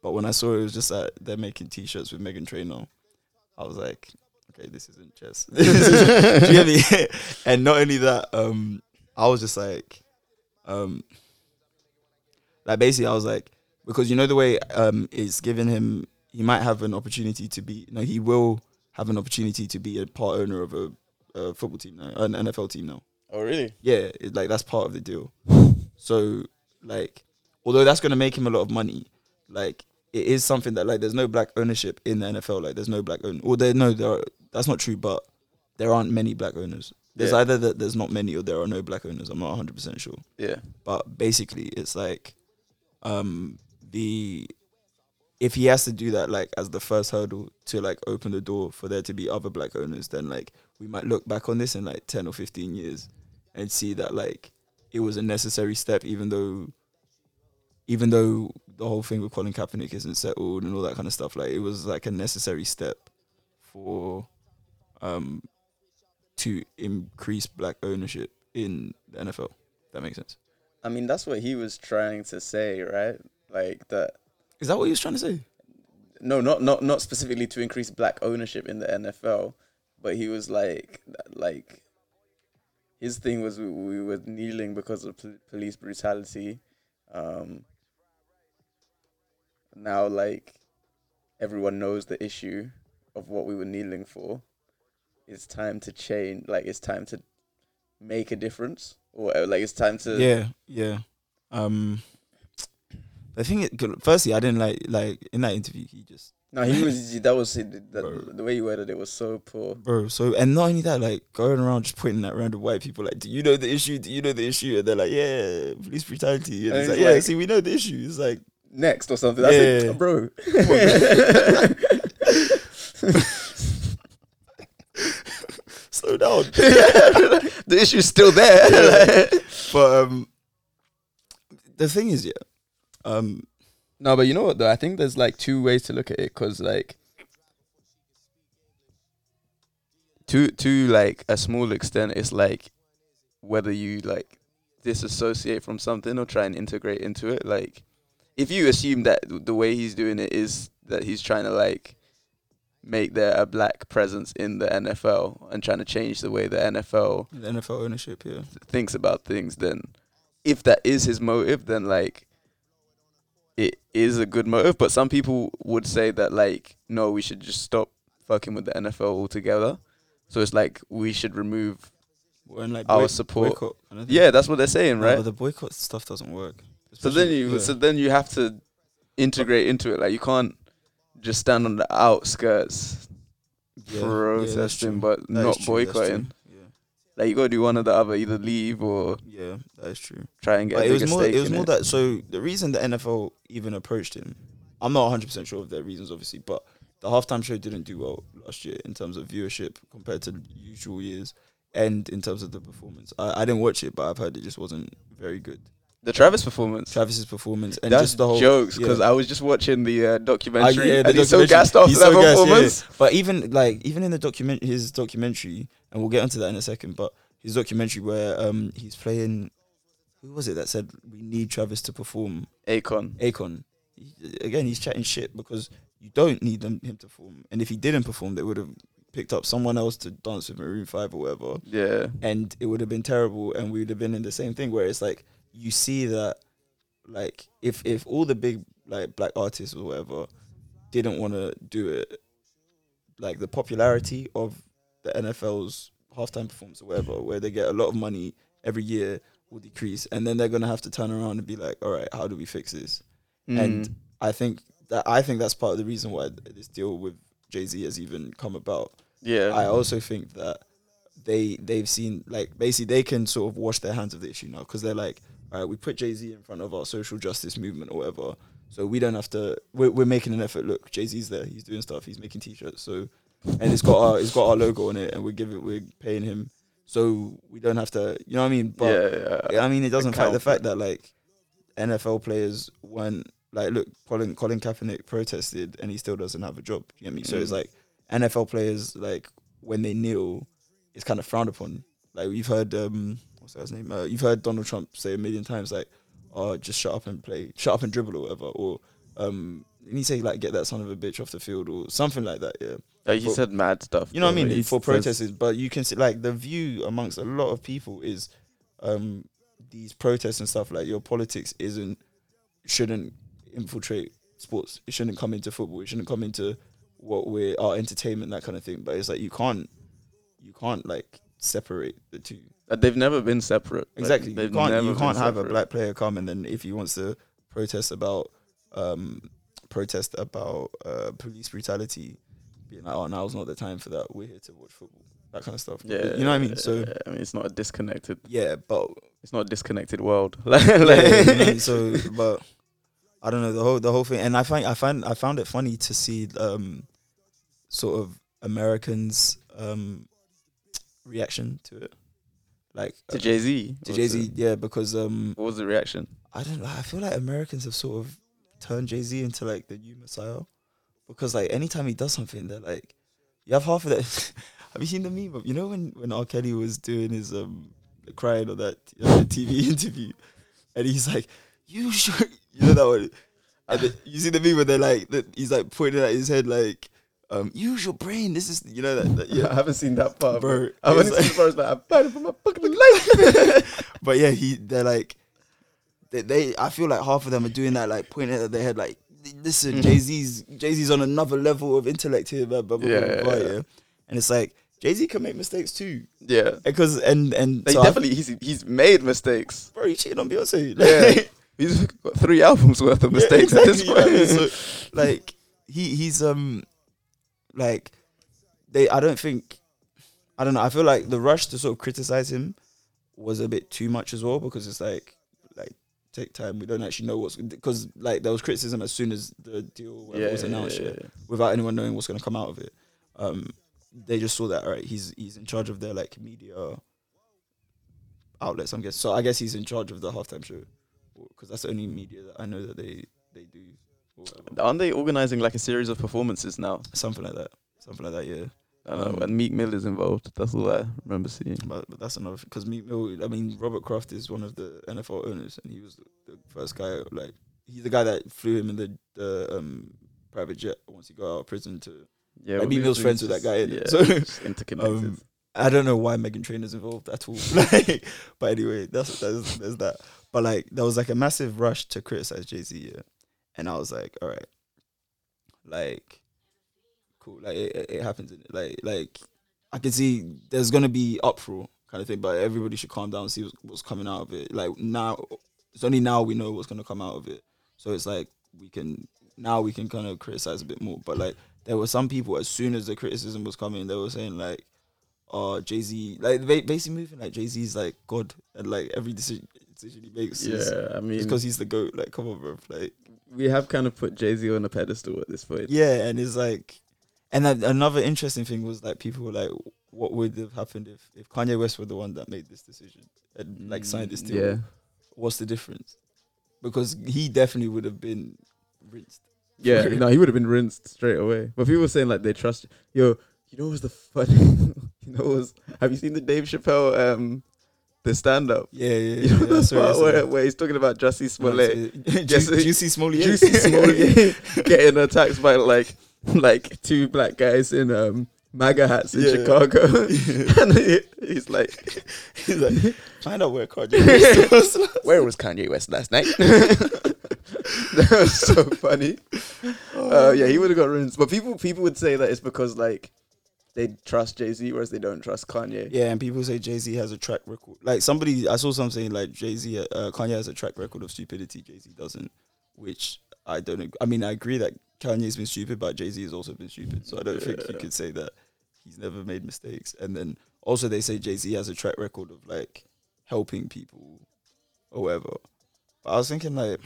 but when I saw it, it was just that they're making t-shirts with Megan Trainor. I was like, okay, this isn't chess. Do you get me? And not only that, um, I was just like, um, like basically I was like, because you know the way um, it's given him, he might have an opportunity to be, no, he will have an opportunity to be a part owner of a, a football team now, an N F L team now. Oh, really? Yeah, it, like that's part of the deal. So, like, although that's going to make him a lot of money, like, it is something that, like, there's no black ownership in the N F L. Like, there's no black own. Or there, no, there are, that's not true, but there aren't many black owners. There's yeah. either that there's not many or there are no black owners. I'm not one hundred percent sure. Yeah. But basically, it's like, um, the, if he has to do that, like, as the first hurdle to, like, open the door for there to be other black owners, then, like, we might look back on this in, like, ten or fifteen years and see that, like, it was a necessary step, even though, even though the whole thing with Colin Kaepernick isn't settled and all that kind of stuff, like it was like a necessary step for um, to increase black ownership in the N F L. That makes sense. I mean, that's what he was trying to say, right? Like that. Is that what he was trying to say? No, not not not specifically to increase black ownership in the N F L, but he was like like his thing was we, we were kneeling because of pol- police brutality. Um, now, like, everyone knows the issue of what we were kneeling for. It's time to change. Like, it's time to make a difference, or like, it's time to. Yeah, yeah. Um, I think it. Firstly, I didn't like like in that interview. He just no. He was that was that, the way he worded it was so poor, bro. So and not only that, like going around just pointing at random white people, like, do you know the issue? Do you know the issue? And they're like, yeah, police brutality. And, and it's like, yeah, like, see, we know the issue. It's like. Next or something. That's yeah. it, oh, bro. Come on, bro. Slow down. The issue's still there. Yeah. Like, but um, the thing is, yeah. Um, no, but you know what though? I think there's like two ways to look at it, because like to to like a small extent, it's like whether you like disassociate from something or try and integrate into it, like. If you assume that the way he's doing it is that he's trying to like make there a black presence in the N F L and trying to change the way the N F L the N F L ownership yeah thinks about things, then if that is his motive, then like it is a good motive. But some people would say that like no, we should just stop fucking with the N F L altogether. So it's like we should remove and, like, our boy- support. Boycott, yeah, that's what they're saying, right? No, but the boycott stuff doesn't work. So then you yeah. so then you have to integrate into it. Like you can't just stand on the outskirts yeah, protesting yeah, but that not boycotting. Yeah. Like you gotta do one or the other, either leave or yeah, that is true. Try and get. Like, a it was more. It was more it. that. So the reason the N F L even approached him, I'm not one hundred percent sure of their reasons, obviously, but the halftime show didn't do well last year in terms of viewership compared to usual years, and in terms of the performance. I, I didn't watch it, but I've heard it just wasn't very good. The Travis performance, Travis's performance, and that's just the whole jokes. Because yeah. I was just watching the uh, documentary, I, yeah, the and documentary. He's so gassed after so that gassed, performance. Yeah. But even like even in the document, his documentary, and we'll get onto that in a second. But his documentary where um he's playing, who was it that said we need Travis to perform? Akon. Akon. He, again, he's chatting shit because you don't need them, him to perform, and if he didn't perform, they would have picked up someone else to dance with Maroon Five or whatever. Yeah. And it would have been terrible, and we would have been in the same thing where it's like. You see that, like, if if all the big like black artists or whatever didn't want to do it, like the popularity of the N F L's halftime performance or whatever, where they get a lot of money every year, will decrease, and then they're gonna have to turn around and be like, all right, how do we fix this? Mm. And I think that I think that's part of the reason why this deal with Jay-Z has even come about. Yeah, I also think that they they've seen like basically they can sort of wash their hands of the issue now because they're like. All right, we put Jay-Z in front of our social justice movement or whatever, so we don't have to. We're, we're making an effort. Look, Jay-Z's there. He's doing stuff. He's making T-shirts. So, and it's got our it's got our logo on it, and we're giving we're paying him, so we don't have to. You know what I mean? But yeah, yeah. I mean, it doesn't fight the fact that like N F L players weren't like look, Colin Colin Kaepernick protested, and he still doesn't have a job. Do you know what I mean? Mm. So it's like N F L players like when they kneel, it's kind of frowned upon. Like we've heard. Um, What's that his name? Uh, you've heard Donald Trump say a million times, like, "Oh, just shut up and play, shut up and dribble, or whatever." Or, um, and he say like, "Get that son of a bitch off the field," or something like that. Yeah, like he but, said mad stuff. You know what I mean? He for protesters, but you can see like the view amongst a lot of people is, um, these protests and stuff. Like your politics isn't, shouldn't infiltrate sports. It shouldn't come into football. It shouldn't come into what we're our entertainment, that kind of thing. But it's like you can't, you can't like separate the two. Uh, they've never been separate. Exactly. Like, you can't, you can't have separate. A black player come and then if he wants to protest about um, protest about uh, police brutality, being like, oh, now's not the time for that. We're here to watch football. That kind of stuff. Yeah, you know yeah, what I mean? So yeah, I mean, it's not a disconnected. Yeah, but it's not a disconnected world. like, yeah, you know, so, but I don't know the whole the whole thing. And I find I find I found it funny to see um, sort of Americans' um, reaction to it. Like to um, Jay-Z, to Jay-Z, yeah, because um, what was the reaction? I don't know. I feel like Americans have sort of turned Jay-Z into like the new messiah, because like anytime he does something, they're like, you have half of that. Have you seen the meme? Of, you know when when R. Kelly was doing his um crying on that uh, T V interview, and he's like, you should, you know that one. And the, you see the meme where they're like, the, he's like pointing at his head like. Um, use your brain. This is, you know that. that yeah, I haven't seen that part, bro. I haven't seen that part. Like, I'm fighting for my fucking life. But yeah, he. They're like, they, they. I feel like half of them are doing that, like pointing at their head, like, listen, mm-hmm. Jay Z's, Jay Z's on another level of intellect here, blah blah blah. Yeah, blah, yeah, blah, yeah. yeah. And it's like Jay Z can make mistakes too. Yeah, because and and they so definitely I, he's he's made mistakes. Bro, he cheated on Beyonce. Like, yeah, he's got three albums worth of mistakes yeah, exactly, at this point. So, like he he's um. Like, they, I don't think, I don't know. I feel like the rush to sort of criticize him was a bit too much as well because it's like, like take time. We don't actually know what's because like there was criticism as soon as the deal yeah, was announced yeah, yeah, yeah. without anyone knowing what's going to come out of it. Um, they just saw that all right. He's he's in charge of their like media outlets. I'm guessing. So I guess he's in charge of the halftime show because that's the only media that I know that they they do. Aren't they organising like a series of performances now? Something like that. Something like that, yeah. I don't um, know, and Meek Mill is involved. That's all I remember seeing. But, but that's another thing. Because Meek Mill, I mean, Robert Kraft is one of the N F L owners and he was the, the first guy, like, he's the guy that flew him in the, the um, private jet once he got out of prison to... Yeah, like, Meek Mill's friends with that guy, yeah, so interconnected. Um, I don't know why Meghan Trainor's involved at all. like, but anyway, that's, that's there's that. But, like, there was, like, a massive rush to criticise Jay-Z, yeah. And I was like, all right, like, cool, like, it, it happens, in it. like, like, I can see there's going to be uproar kind of thing, but everybody should calm down and see what's, what's coming out of it. Like, now, it's only now we know what's going to come out of it. So it's like, we can, now we can kind of criticize a bit more, but, like, there were some people, as soon as the criticism was coming, they were saying like, "Oh, Jay-Z," like basically moving like Jay-Z's like God, and like every decision decision he makes, yeah, is, I mean, because he's the GOAT. Like, come on, bro. Like, we have kind of put Jay-Z on a pedestal at this point. Yeah, and it's like, and that, another interesting thing was like people were like, what would have happened if, if Kanye West were the one that made this decision and like signed this deal? Yeah. What's the difference? Because he definitely would have been rinsed. Yeah, no, he would have been rinsed straight away. But people were saying like they trust. Yo, you know what's the funny? you know what's? Have you seen the Dave Chappelle um the stand up? Yeah, yeah, yeah. You know yeah, the sorry, part sorry. Where, where he's talking about Jussie Smollett, Jussie, Juicy Smollett, Juicy Smollett getting attacked by like like two black guys in um. MAGA hats in yeah. Chicago. Yeah. And he, he's like, he's like, find out where Kanye West was. Last where was Kanye West last night? That was so funny. Oh, uh, yeah, he would have got ruined. But people, people would say that it's because like they trust Jay-Z, whereas they don't trust Kanye. Yeah, and people say Jay-Z has a track record. Like somebody, I saw someone saying like Jay-Z, uh, Kanye has a track record of stupidity. Jay-Z doesn't, which I don't. Ag- I mean, I agree that Kanye's been stupid, but Jay-Z has also been stupid. So I don't yeah. think you could say that he's never made mistakes. And then also they say Jay-Z has a track record of like helping people or whatever. But I was thinking like,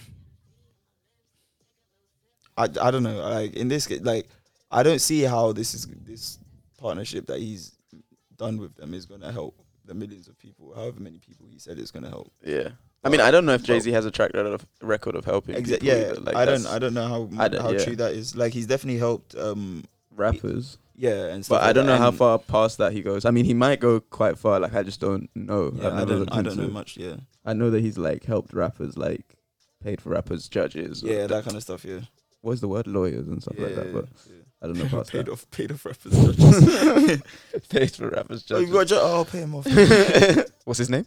I, I don't know, like in this case, like I don't see how this is this partnership that he's done with them is going to help the millions of people, however many people he said it's going to help. Yeah. I mean, I don't know if Jay-Z has a track record of, record of helping exa- people. Yeah, like I don't I don't know how don't, how yeah. true that is. Like, he's definitely helped... Um, rappers. He, yeah, and stuff. But like I don't know how far past that he goes. I mean, he might go quite far. Like, I just don't know. Yeah, I don't, I don't know much, yeah. I know that he's, like, helped rappers, like, paid for rappers, judges. Yeah, that kind of stuff, yeah. What's the word? Lawyers and stuff yeah, like that, but... Yeah. I don't know about paid that. Off, paid off rappers judges. Paid for rappers judges. Oh, you got your, oh, I'll pay him off. What's his name?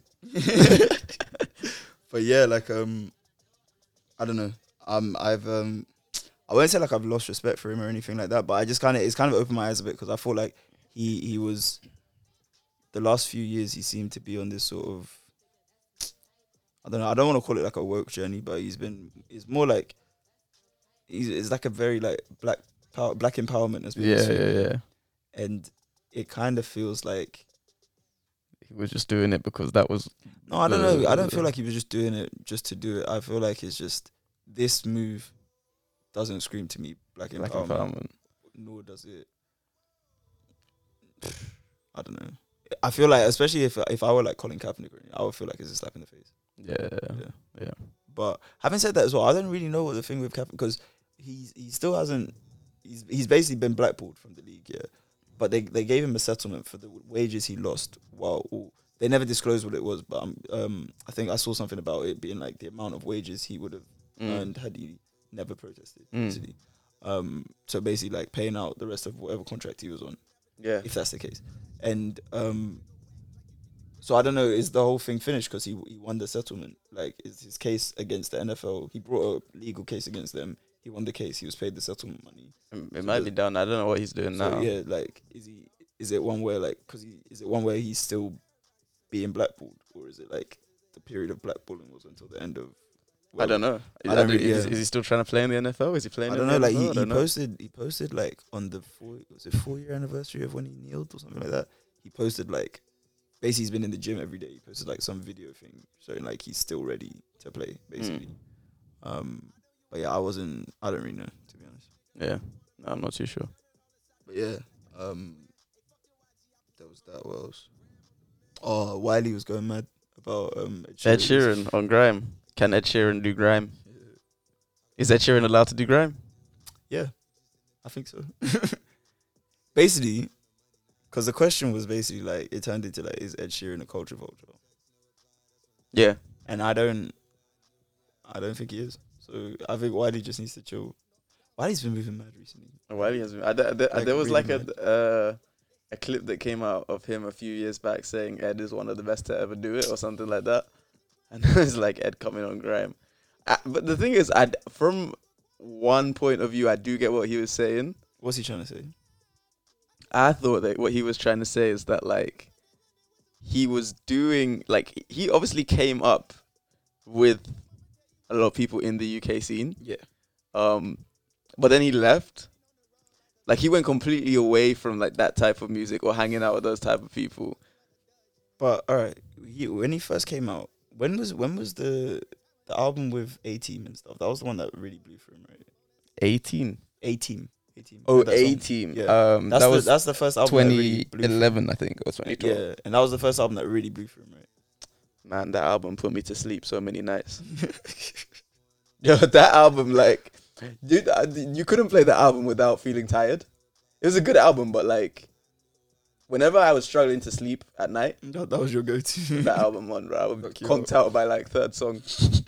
But yeah, like um, I don't know. Um, I've um, I won't say like I've lost respect for him or anything like that. But I just kind of it's kind of opened my eyes a bit because I feel like he he was the last few years he seemed to be on this sort of I don't know. I don't want to call it like a woke journey, but he's been it's more like he's it's like a very like black. Power, black empowerment as well. Yeah, yeah, yeah. And it kind of feels like he was just doing it because that was. No, I don't know. I don't feel like he was just doing it just to do it. I feel like it's just this move doesn't scream to me black empowerment. Black empowerment. Nor does it. I don't know. I feel like, especially if if I were like Colin Kaepernick, I would feel like it's a slap in the face. Yeah, yeah, yeah. But having said that as well, I don't really know what the thing with Kaepernick because he he still hasn't. He's he's basically been blackballed from the league, yeah. But they, they gave him a settlement for the wages he lost. Wow, ooh. They never disclosed what it was, but um, um, I think I saw something about it being like the amount of wages he would have mm. earned had he never protested. Mm. Um, so basically, like paying out the rest of whatever contract he was on. Yeah, if that's the case. And um, so I don't know. Is the whole thing finished because he he won the settlement? Like, is his case against the N F L? He brought a legal case against them. He won the case. He was paid the settlement money. It so might be done. I don't know what he's doing so now. Yeah, like is he? Is it one where like? Cause he, is it one where he's still being blackballed, or is it like the period of blackballing was until the end of? Well, I don't know. I don't I mean, really, is, yeah. is he still trying to play in the N F L? Is he playing? I don't in know. The like N F L? He, he posted. Know. He posted like on the four. Was it four year anniversary of when he kneeled or something like that? He posted like, basically he's been in the gym every day. He posted like some video thing showing like he's still ready to play. Basically. Mm. Um. But yeah, I wasn't, I don't really know, to be honest. Yeah, no, I'm not too sure. But yeah, um, there was that, what else? Oh, Wiley was going mad about um, Ed Sheeran. Ed Sheeran on grime. Can Ed Sheeran do grime? Yeah. Is Ed Sheeran allowed to do grime? Yeah, I think so. Basically, because the question was basically like, it turned into like, is Ed Sheeran a culture vulture? Yeah. And I don't, I don't think he is. So I think Wiley just needs to chill. Wiley's been moving mad recently. Wiley has been. I, I, I, like there was really like a uh, a clip that came out of him a few years back saying Ed is one of the best to ever do it or something like that, and it's like Ed coming on grime. I, but the thing is, I from one point of view, I do get what he was saying. What's he trying to say? I thought that what he was trying to say is that like he was doing like he obviously came up with a lot of people in the U K scene. Yeah. Um, but then he left. Like, he went completely away from, like, that type of music or hanging out with those type of people. But, all right, he, when he first came out, when was when was the the album with A-Team and stuff? That was the one that really blew for him, right? A-Team? A-Team. A-Team. Oh, A-Team. Yeah. Um, that's, that was that's the first album twenty eleven, I think, or twenty twelve. Yeah, and that was the first album that really blew for him, right? Man, that album put me to sleep so many nights. Yo, that album, like... Dude, you couldn't play the album without feeling tired. It was a good album, but like, whenever I was struggling to sleep at night, that, that was your go-to. That album on, bro, I would be conked out by like third song,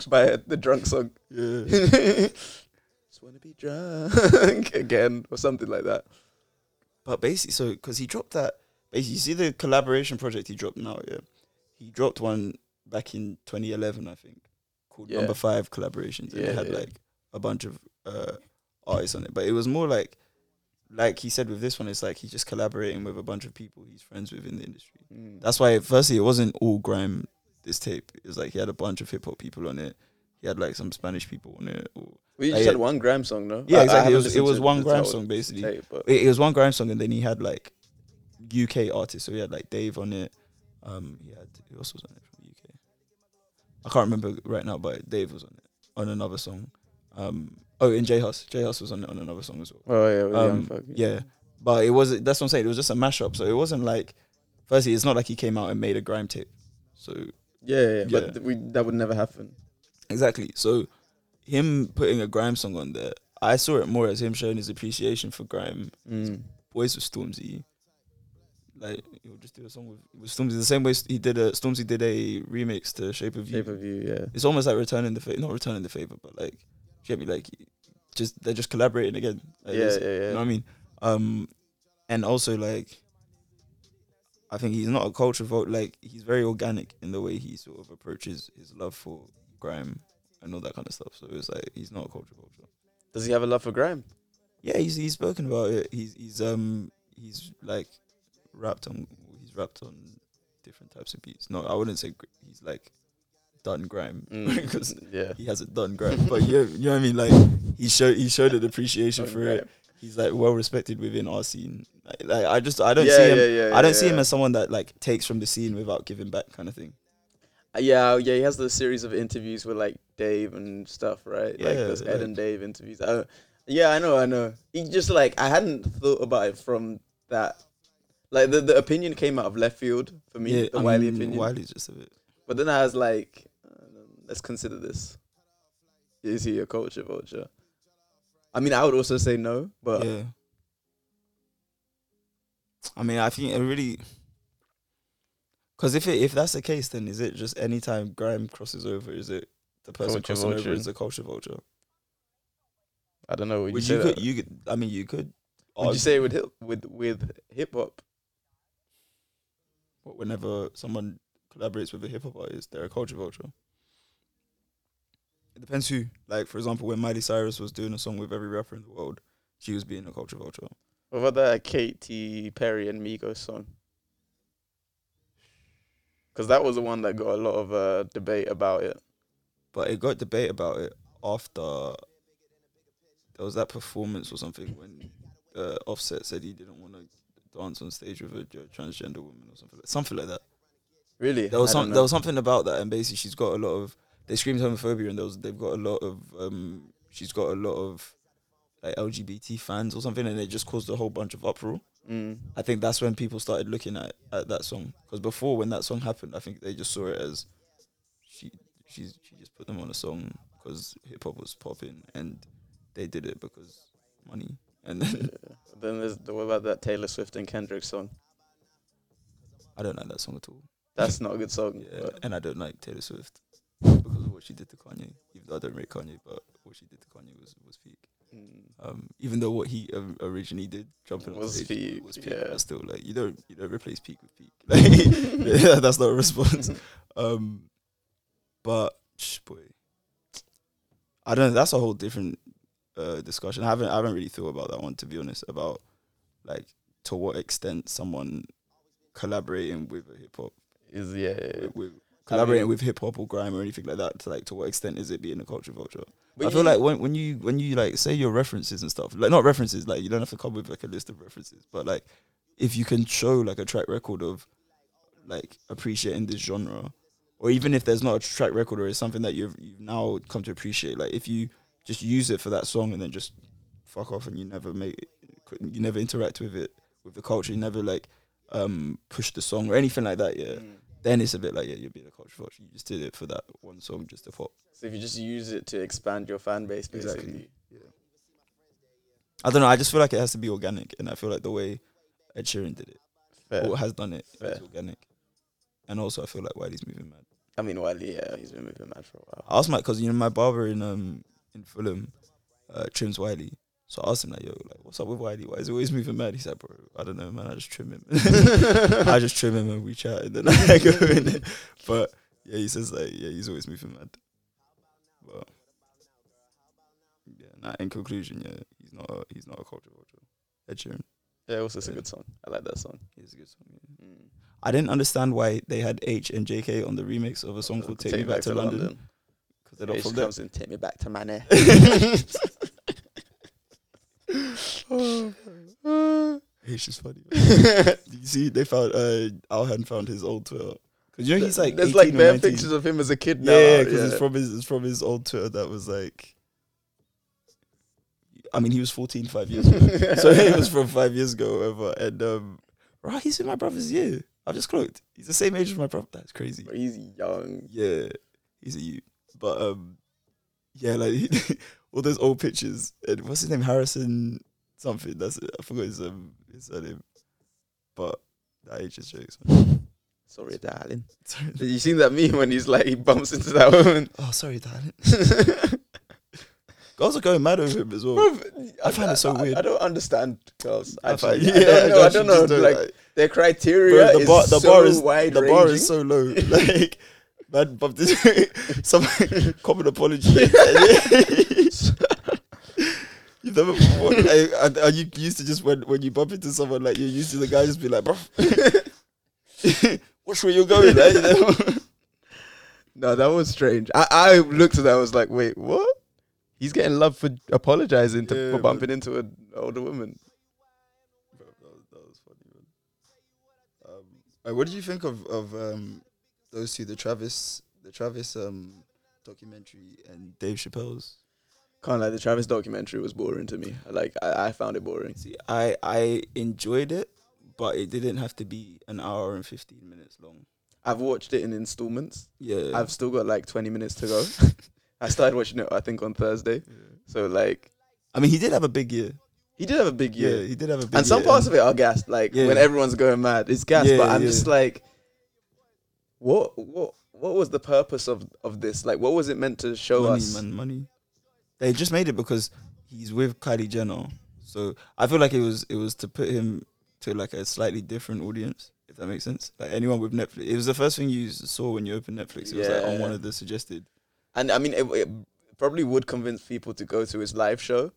by the drunk song. Yeah, just wanna be drunk again or something like that. But basically, so because he dropped that, basically, you see the collaboration project he dropped now. Yeah, he dropped one back in twenty eleven, I think, called yeah. Number Five Collaborations, and yeah, it had yeah. like a bunch of uh artists on it, but it was more like like he said with this one, it's like he's just collaborating with a bunch of people he's friends with in the industry. Mm. That's why firstly it wasn't all grime, this tape. It was like he had a bunch of hip-hop people on it, he had like some Spanish people on it, or well, you like just had one grime song. No, yeah, exactly. It was, it was one grime song basically tape, it, it was one grime song, and then he had like U K artists, so he had like Dave on it, um he had who else was on it from the U K? I can't remember right now, but Dave was on it on another song. Um, oh, and J. Huss. J. Huss was on on another song as well. Oh yeah, with um, Young Thug, yeah. yeah. But it was that's what I'm saying. It was just a mashup, so it wasn't like. Firstly, it's not like he came out and made a grime tape. So yeah, yeah, yeah. but th- we, that would never happen. Exactly. So him putting a grime song on there, I saw it more as him showing his appreciation for grime. Mm. Boys with Stormzy, like he'll just do a song with, with Stormzy the same way he did a Stormzy did a remix to Shape of You. Shape of You, yeah. It's almost like returning the favor, not returning the favor, but like. Get me, like, just they're just collaborating again. Like, yeah, yeah, yeah. You know what I mean? Um, and also, like, I think he's not a culture vote. Like, he's very organic in the way he sort of approaches his love for grime and all that kind of stuff. So it's like he's not a culture vote. Does he have a love for grime? Yeah, he's he's spoken about it. He's he's um he's like rapped on he's rapped on different types of beats. No, I wouldn't say gr- he's like. done grime because mm. yeah. he hasn't done grime, but you know, you know what I mean, like he showed he showed an appreciation for grime. It he's like well respected within our scene, like, like I just I don't yeah, see him yeah, yeah, I don't yeah, see yeah. him as someone that like takes from the scene without giving back kind of thing. Yeah yeah he has the series of interviews with like Dave and stuff, right? Yeah, like those Ed yeah. and Dave interviews. I yeah I know I know he just like I hadn't thought about it from that, like the, the opinion came out of left field for me. Yeah, the I Wiley mean, opinion Wiley's just a bit, but then I was like, let's consider this. Is he a culture vulture? I mean, I would also say no, but... Yeah. I mean, I think it really... Because if it, if that's the case, then is it just any time grime crosses over, is it the person culture crossing vulture. Over is a culture vulture? I don't know. Would, would you, you, could, you could, I mean, you could... Would argue. You say it with, with, with hip-hop? But whenever someone collaborates with a hip-hop artist, they're a culture vulture. It depends who. Like, for example, when Miley Cyrus was doing a song with every rapper in the world, she was being a culture vulture. What about that Katy Perry and Migos song? Because that was the one that got a lot of uh, debate about it. But it got debate about it after there was that performance or something when uh, Offset said he didn't want to dance on stage with a transgender woman or something like, something like that. Really? There was some, there was something about that, and basically she's got a lot of... They screamed homophobia, and those they've got a lot of. Um, she's got a lot of like L G B T fans or something, and it just caused a whole bunch of uproar. Mm. I think that's when people started looking at, at that song, because before when that song happened, I think they just saw it as she she's she just put them on a song because hip hop was popping, and they did it because money. And then yeah. then there's what about that Taylor Swift and Kendrick song? I don't like that song at all. That's not a good song. Yeah, and I don't like Taylor Swift. Because of what she did to Kanye, even though I don't rate Kanye, but what she did to Kanye was was peak. Mm. Um, even though what he um, originally did, jumping was on stage, peak, was peak. Yeah. Still, like you don't you don't replace peak with peak. Like, yeah, that's not a response. Um, but shh, boy, I don't know. That's a whole different uh, discussion. I haven't I haven't really thought about that one, to be honest. About like to what extent someone collaborating with a hip hop is yeah. With, with, collaborating I mean, with hip hop or grime or anything like that, to like to what extent is it being a culture vulture? I feel like when when you when you like say your references and stuff, like not references, like you don't have to come with like a list of references, but like if you can show like a track record of like appreciating this genre, or even if there's not a track record or it's something that you've, you've now come to appreciate, like if you just use it for that song and then just fuck off and you never make it, you never interact with it, with the culture, you never like um push the song or anything like that, yeah. Mm. Then it's a bit like, yeah, you're being a culture vulture. You just did it for that one song, just to pop. So if you just use it to expand your fan base, basically. Exactly. Yeah. I don't know. I just feel like it has to be organic, and I feel like the way Ed Sheeran did it, Fair. or has done it, is organic. And also, I feel like Wiley's moving mad. I mean, Wiley, yeah, he's been moving mad for a while. I asked my, because you know my barber in um in Fulham, uh, trims Wiley. So I asked him like, yo, like, what's up with Wiley? Why is he always moving mad? He's like, bro, I don't know, man. I just trim him. I just trim him and we chat and then I go in there. But yeah, he says like, yeah, he's always moving mad. But yeah, nah, in conclusion, yeah, he's not a, he's not a culture vulture. Ed Sheeran. Yeah, also it's yeah. a good song. I like that song. It's a good song. Yeah. Mm. I didn't understand why they had H and J K on the remix of a song oh, called "Take Me Back, back to, to London." Because they're not from there. H comes and take me back to Manny. Oh, H is funny. You see, they found uh, Alhan found his old Twitter. Cause you know he's like, there's like bare nineteen pictures of him as a kid now. Yeah, because yeah. it's from his it's from his old Twitter that was like, I mean, he was fourteen five years ago, so he was from five years ago, whatever. And um, right, he's in my brother's year. I just clocked. He's the same age as my brother. That's crazy. Bro, he's young. Yeah, he's a youth. But um, yeah, like he, all those old pictures. And what's his name? Harrison. Something that's it. I forgot his um his surname, but that age is jokes. Sorry, darling. Sorry, darling. You seen that meme when he's like he bumps into that woman? Oh, sorry, darling. Girls are going mad over him as well. Bro, I, I find I, it so I, weird. I don't understand girls. I, find, yeah, I don't know. I don't know. Don't like, like their criteria bro, the bar, is the so bar is, wide The ranging. bar is so low. Like man bumped into some common apology. You never before, like, are you used to just when, when you bump into someone like you're used to the guy just be like, bro, which way you're going? Like, you know? No, that was strange. I, I looked at that, I was like, wait, what? He's getting love for apologizing to, yeah, for bumping into an older woman. Bro, that, was, that was funny, man. Um, like, what did you think of of um, those two, the Travis, the Travis um, documentary and Dave Chappelle's? Can't lie, the Travis documentary was boring to me. Like I, I found it boring. See, I, I enjoyed it, but it didn't have to be an hour and fifteen minutes long. I've watched it in installments. Yeah, I've still got like twenty minutes to go. I started watching it, I think, on Thursday. Yeah. So like, I mean, he did have a big year. He did have a big year. Yeah, he did have a big year. And some year parts and of it are gassed. Like yeah. when everyone's going mad, it's gassed. Yeah, but I'm yeah. just like, what, what, what was the purpose of of this? Like, what was it meant to show money, us? Money, man, money. They just made it because he's with Kylie Jenner, so I feel like it was it was to put him to like a slightly different audience, if that makes sense. Like anyone with Netflix, it was the first thing you saw when you opened Netflix. It was yeah. like on one of the suggested, and I mean, it, it probably would convince people to go to his live show.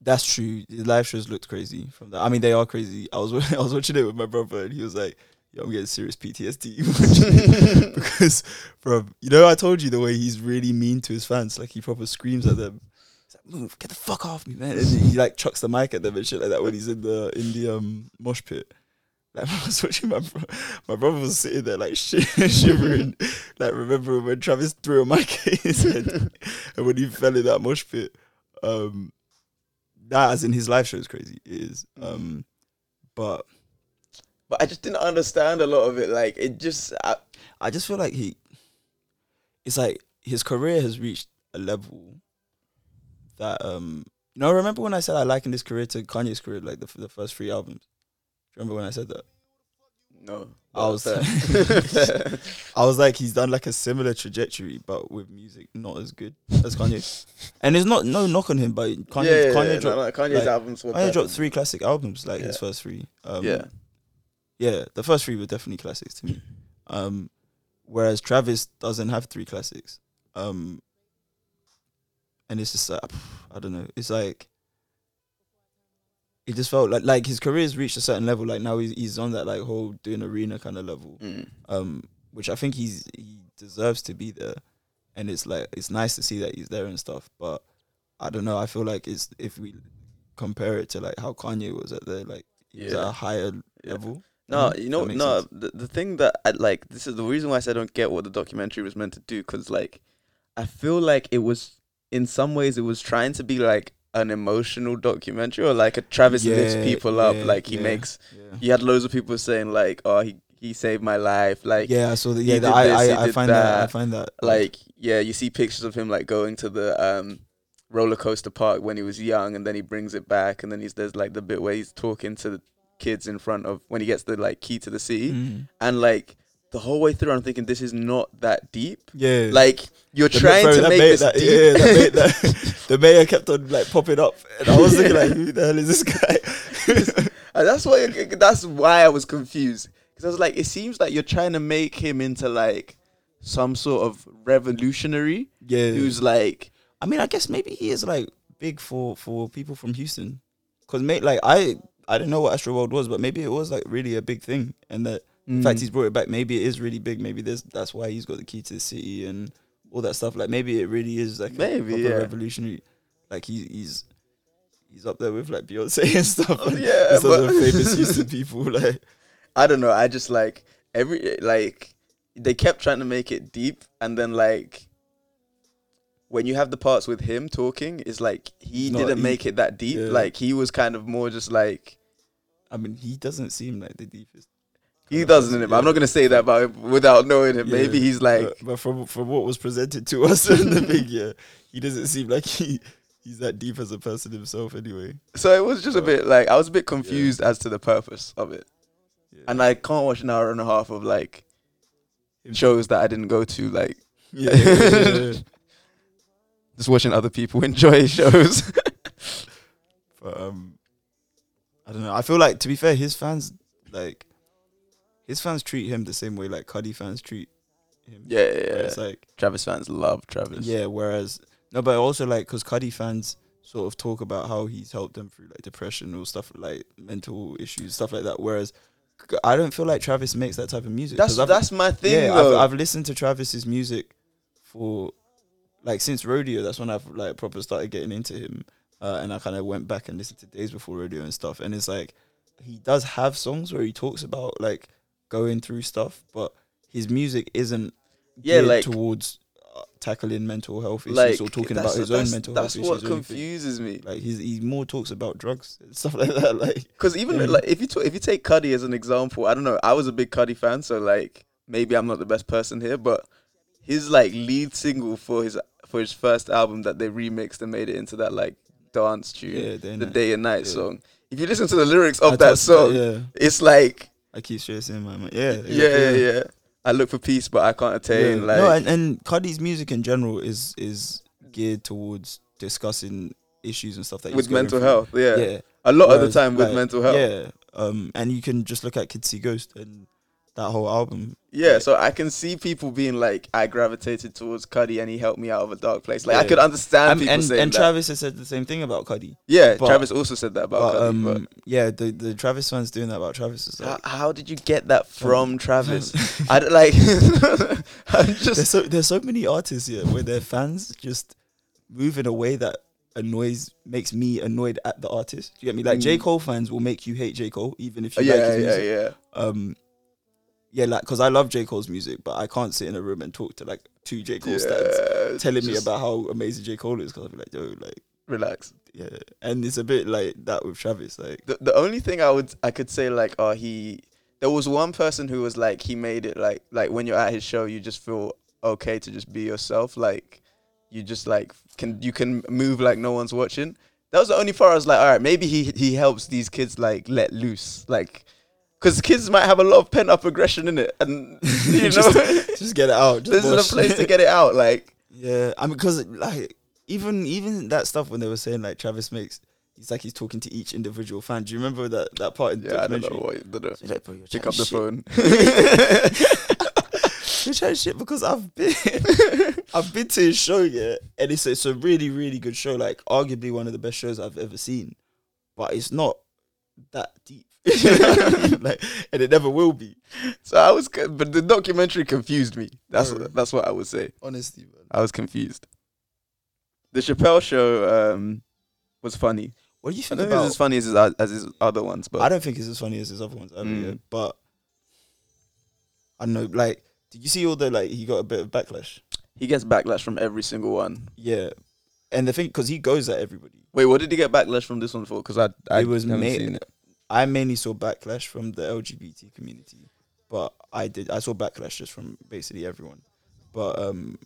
That's true. His live shows looked crazy from that. I mean, they are crazy. I was I was watching it with my brother, and he was like, "Yo, I'm getting serious P T S D because from you know I told you the way he's really mean to his fans, like he proper screams at them." Move, get the fuck off me, man. And he like chucks the mic at them and shit like that when he's in the in the um mosh pit. Like I was watching my bro- my brother was sitting there like sh- shivering, like remembering when Travis threw a mic at his head and when he fell in that mosh pit. Um that as in his live show is crazy. It is. Um but But I just didn't understand a lot of it. Like it just I, I just feel like he it's like his career has reached a level that um you know, remember when I said I likened his career to Kanye's career, like the the first three albums? Do you remember when I said that? No, I was I was like he's done like a similar trajectory, but with music not as good as Kanye. And it's not no knock on him, but Kanye, yeah, yeah, Kanye yeah, dropped no, no, Kanye's like, albums. Were Kanye perfect. dropped three classic albums, like yeah. his first three. Um, yeah, yeah, the first three were definitely classics to me. Um, whereas Travis doesn't have three classics. Um. And it's just like, I don't know. It's like, it just felt like like his career's reached a certain level. Like now he's, he's on that like whole doing arena kind of level, mm. um, which I think he's he deserves to be there, and it's like it's nice to see that he's there and stuff. But I don't know. I feel like it's if we compare it to like how Kanye was at the like he yeah. was at a higher yeah. level. No, you know, no. The, the thing that I like, this is the reason why I said I don't get what the documentary was meant to do, because like I feel like it was in some ways it was trying to be like an emotional documentary, or like a Travis yeah, lifts people up, yeah, like he yeah, makes. Yeah. He had loads of people saying like, "Oh, he he saved my life." Like yeah, so the, yeah, the, I this, I, I find that. that I find that like yeah, you see pictures of him like going to the um roller coaster park when he was young, and then he brings it back, and then he's there's like the bit where he's talking to the kids in front of when he gets the like key to the city, mm. and like the whole way through I'm thinking this is not that deep. Yeah, like you're the trying bro, to make this that, deep. Yeah, that made, that, the mayor kept on like popping up, and I was yeah. thinking like, who the hell is this guy? And that's why that's why I was confused, because I was like, it seems like you're trying to make him into like some sort of revolutionary. Yeah, who's like, I mean, I guess maybe he is like big for for people from Houston, because mate, like I. I don't know what Astroworld was, but maybe it was like really a big thing, and that mm. in fact he's brought it back. Maybe it is really big. Maybe there's that's why he's got the key to the city and all that stuff. Like maybe it really is like maybe, a yeah. revolutionary. Like he, he's he's up there with like Beyonce and stuff. Oh, yeah, and but famous Houston people. Like I don't know. I just like every like they kept trying to make it deep, and then like. When you have the parts with him talking, it's like he no, didn't he, make it that deep. Yeah. Like he was kind of more just like. I mean, he doesn't seem like the deepest. He doesn't. Yeah. I'm not gonna say that, but without knowing him, yeah. maybe he's like. But, but from from what was presented to us in the big year, he doesn't seem like he he's that deep as a person himself. Anyway, so it was just but, a bit like I was a bit confused yeah. as to the purpose of it, yeah. and I can't watch an hour and a half of like shows that I didn't go to. Like. Yeah. yeah, yeah, yeah. Just watching other people enjoy shows. But um, I don't know. I feel like, to be fair, his fans, like, his fans treat him the same way, like, Cudi fans treat him. Yeah, yeah, yeah. It's like... Travis fans love Travis. Yeah, whereas... No, but also, like, because Cudi fans sort of talk about how he's helped them through, like, depression or stuff, like, mental issues, stuff like that, whereas... I don't feel like Travis makes that type of music. That's that's my thing, yeah, though. I've, I've listened to Travis's music for... Like, since Rodeo, that's when I've, like, proper started getting into him. Uh, and I kind of went back and listened to Days Before Rodeo and stuff. And it's, like, he does have songs where he talks about, like, going through stuff. But his music isn't yeah, like towards uh, tackling mental health issues like, or talking about his own mental health issues. That's what confuses me. Like, he's, he more talks about drugs and stuff like that. Like, because even, yeah. like, if you, t- if you take Cudi as an example, I don't know, I was a big Cudi fan, so, like, maybe I'm not the best person here, but... His like lead single for his for his first album that they remixed and made it into that like dance tune, yeah, day the night. Day and Night yeah. song. If you listen to the lyrics of I that song, that, yeah. it's like I keep stressing my mind. Yeah, yeah, yeah, yeah, yeah. I look for peace, but I can't attain. Yeah. Like no, and, and Cudi's music in general is is geared towards discussing issues and stuff that with he's mental through. health. Yeah. yeah, a lot Whereas, of the time with like, mental health. Yeah, um, and you can just look at Kid Cudi Ghost and. That whole album. Yeah, like, so I can see people being like, I gravitated towards Cudi and he helped me out of a dark place. Like, yeah. I could understand and, people and, saying and that. And Travis has said the same thing about Cudi. Yeah, but, Travis also said that about but, Cudi. Um, but yeah, the, the Travis fans doing that about Travis. Is like, how, how did you get that from Travis? I don't, like, I'm just... There's so, there's so many artists here where their fans just move in a way that annoys makes me annoyed at the artist. Do you get me? Like, mm. J. Cole fans will make you hate J. Cole, even if you yeah, like his music. Yeah, yeah, yeah. Um, Yeah, like, because I love J. Cole's music, but I can't sit in a room and talk to, like, two J. Cole yeah, stands telling me about how amazing J. Cole is, because I'll be like, yo, like... Relax. Yeah, and it's a bit like that with Travis, like... The, the only thing I would, I could say, like, oh, he... There was one person who was, like, he made it, like, like, when you're at his show, you just feel okay to just be yourself, like, you just, like, can you can move like no one's watching. That was the only part I was like, all right, maybe he he helps these kids, like, let loose, like... Because kids might have a lot of pent-up aggression in it, and you know, just, just get it out. Just this watch. Is a place to get it out, like yeah. I mean, because like even even that stuff when they were saying like Travis makes, he's like he's talking to each individual fan. Do you remember that that part? In yeah, the I don't know what you did. So like, pick up the shit. phone. You're trying shit because I've been I've been to his show, yeah, and it's it's a really really good show, like arguably one of the best shows I've ever seen, but it's not that deep. like, and it never will be. So I was, but the documentary confused me. That's what, that's what I would say. Honestly, man. I was confused. The Chappelle Show um, was funny. What do you think I don't about? Think it's as funny as his, as his other ones, but I don't think it's as funny as his other ones. I mean, mm. yeah, but I don't know. Like, did you see all the like? He got a bit of backlash. He gets backlash from every single one. Yeah, and the thing because he goes at everybody. Wait, what did he get backlash from this one for? Because I, I it was mainly I mainly saw backlash from the L G B T community, but I did I saw backlash just from basically everyone. But um,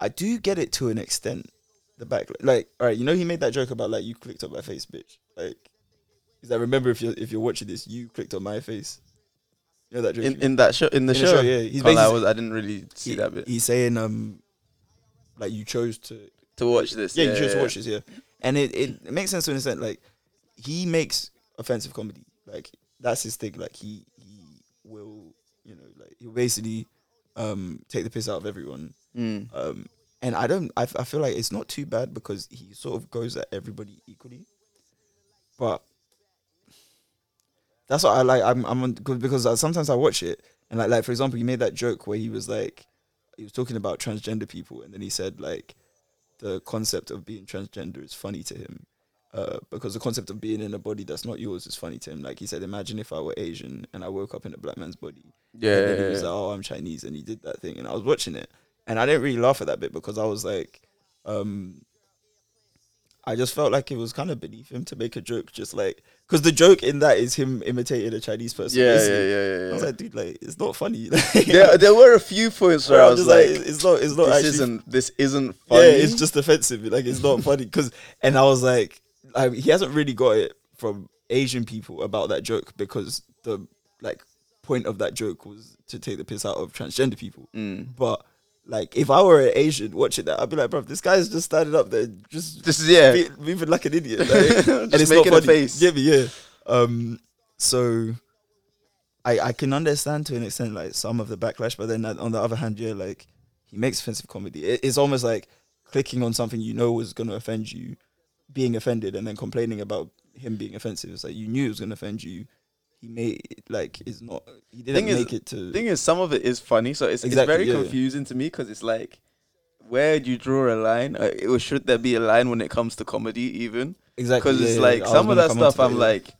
I do get it to an extent. The back, like, all right, you know, he made that joke about like you clicked on my face, bitch. Like, is that remember if you're if you're watching this, you clicked on my face. You know that joke in, in that show in the, in show? the show, yeah. He's basically, I, was, I didn't really see he, that bit. He's saying um, like you chose to to watch this. Yeah, yeah you chose yeah, to watch yeah. this. Yeah, and it, it it makes sense to an extent. Like, he makes offensive comedy. Like that's his thing. Like he he will you know like he'll basically um take the piss out of everyone. Mm. Um. And I don't. I, I feel like it's not too bad because he sort of goes at everybody equally. But that's what I like. I'm. I'm on, because I, sometimes I watch it and like, like for example, he made that joke where he was like, he was talking about transgender people, and then he said like, the concept of being transgender is funny to him, uh, because the concept of being in a body that's not yours is funny to him. Like he said, imagine if I were Asian and I woke up in a black man's body. Yeah. And then he was like, oh, I'm Chinese, and he did that thing, and I was watching it. And I didn't really laugh at that bit because I was like, um, I just felt like it was kind of beneath him to make a joke, just like, because the joke in that is him imitating a Chinese person. Yeah, yeah, yeah, yeah, yeah. I was like, dude, like, it's not funny. Like, yeah, there were a few points where I was, I was like, like, it's not, it's not this actually, isn't, this isn't funny. Yeah, it's just offensive. Like, it's not funny. Cause, and I was like, like, he hasn't really got it from Asian people about that joke because the like point of that joke was to take the piss out of transgender people. Mm. But like, if I were an Asian watching that, I'd be like, bro, this guy's just standing up there, just, just yeah, be, moving like an idiot. Like, just and it's making not funny. A face. Yeah, yeah. Um, so I I can understand to an extent, like, some of the backlash, but then on the other hand, yeah, like, he makes offensive comedy. It, it's almost like clicking on something you know was going to offend you, being offended, and then complaining about him being offensive. It's like, you knew it was going to offend you. He made it, like is not he didn't thing make is, it to thing is some of it is funny, so it's, exactly, it's very yeah. confusing to me because it's like, where do you draw a line, like, or should there be a line when it comes to comedy even? Exactly, because yeah, it's yeah, like yeah. some of that stuff I'm that, like yeah.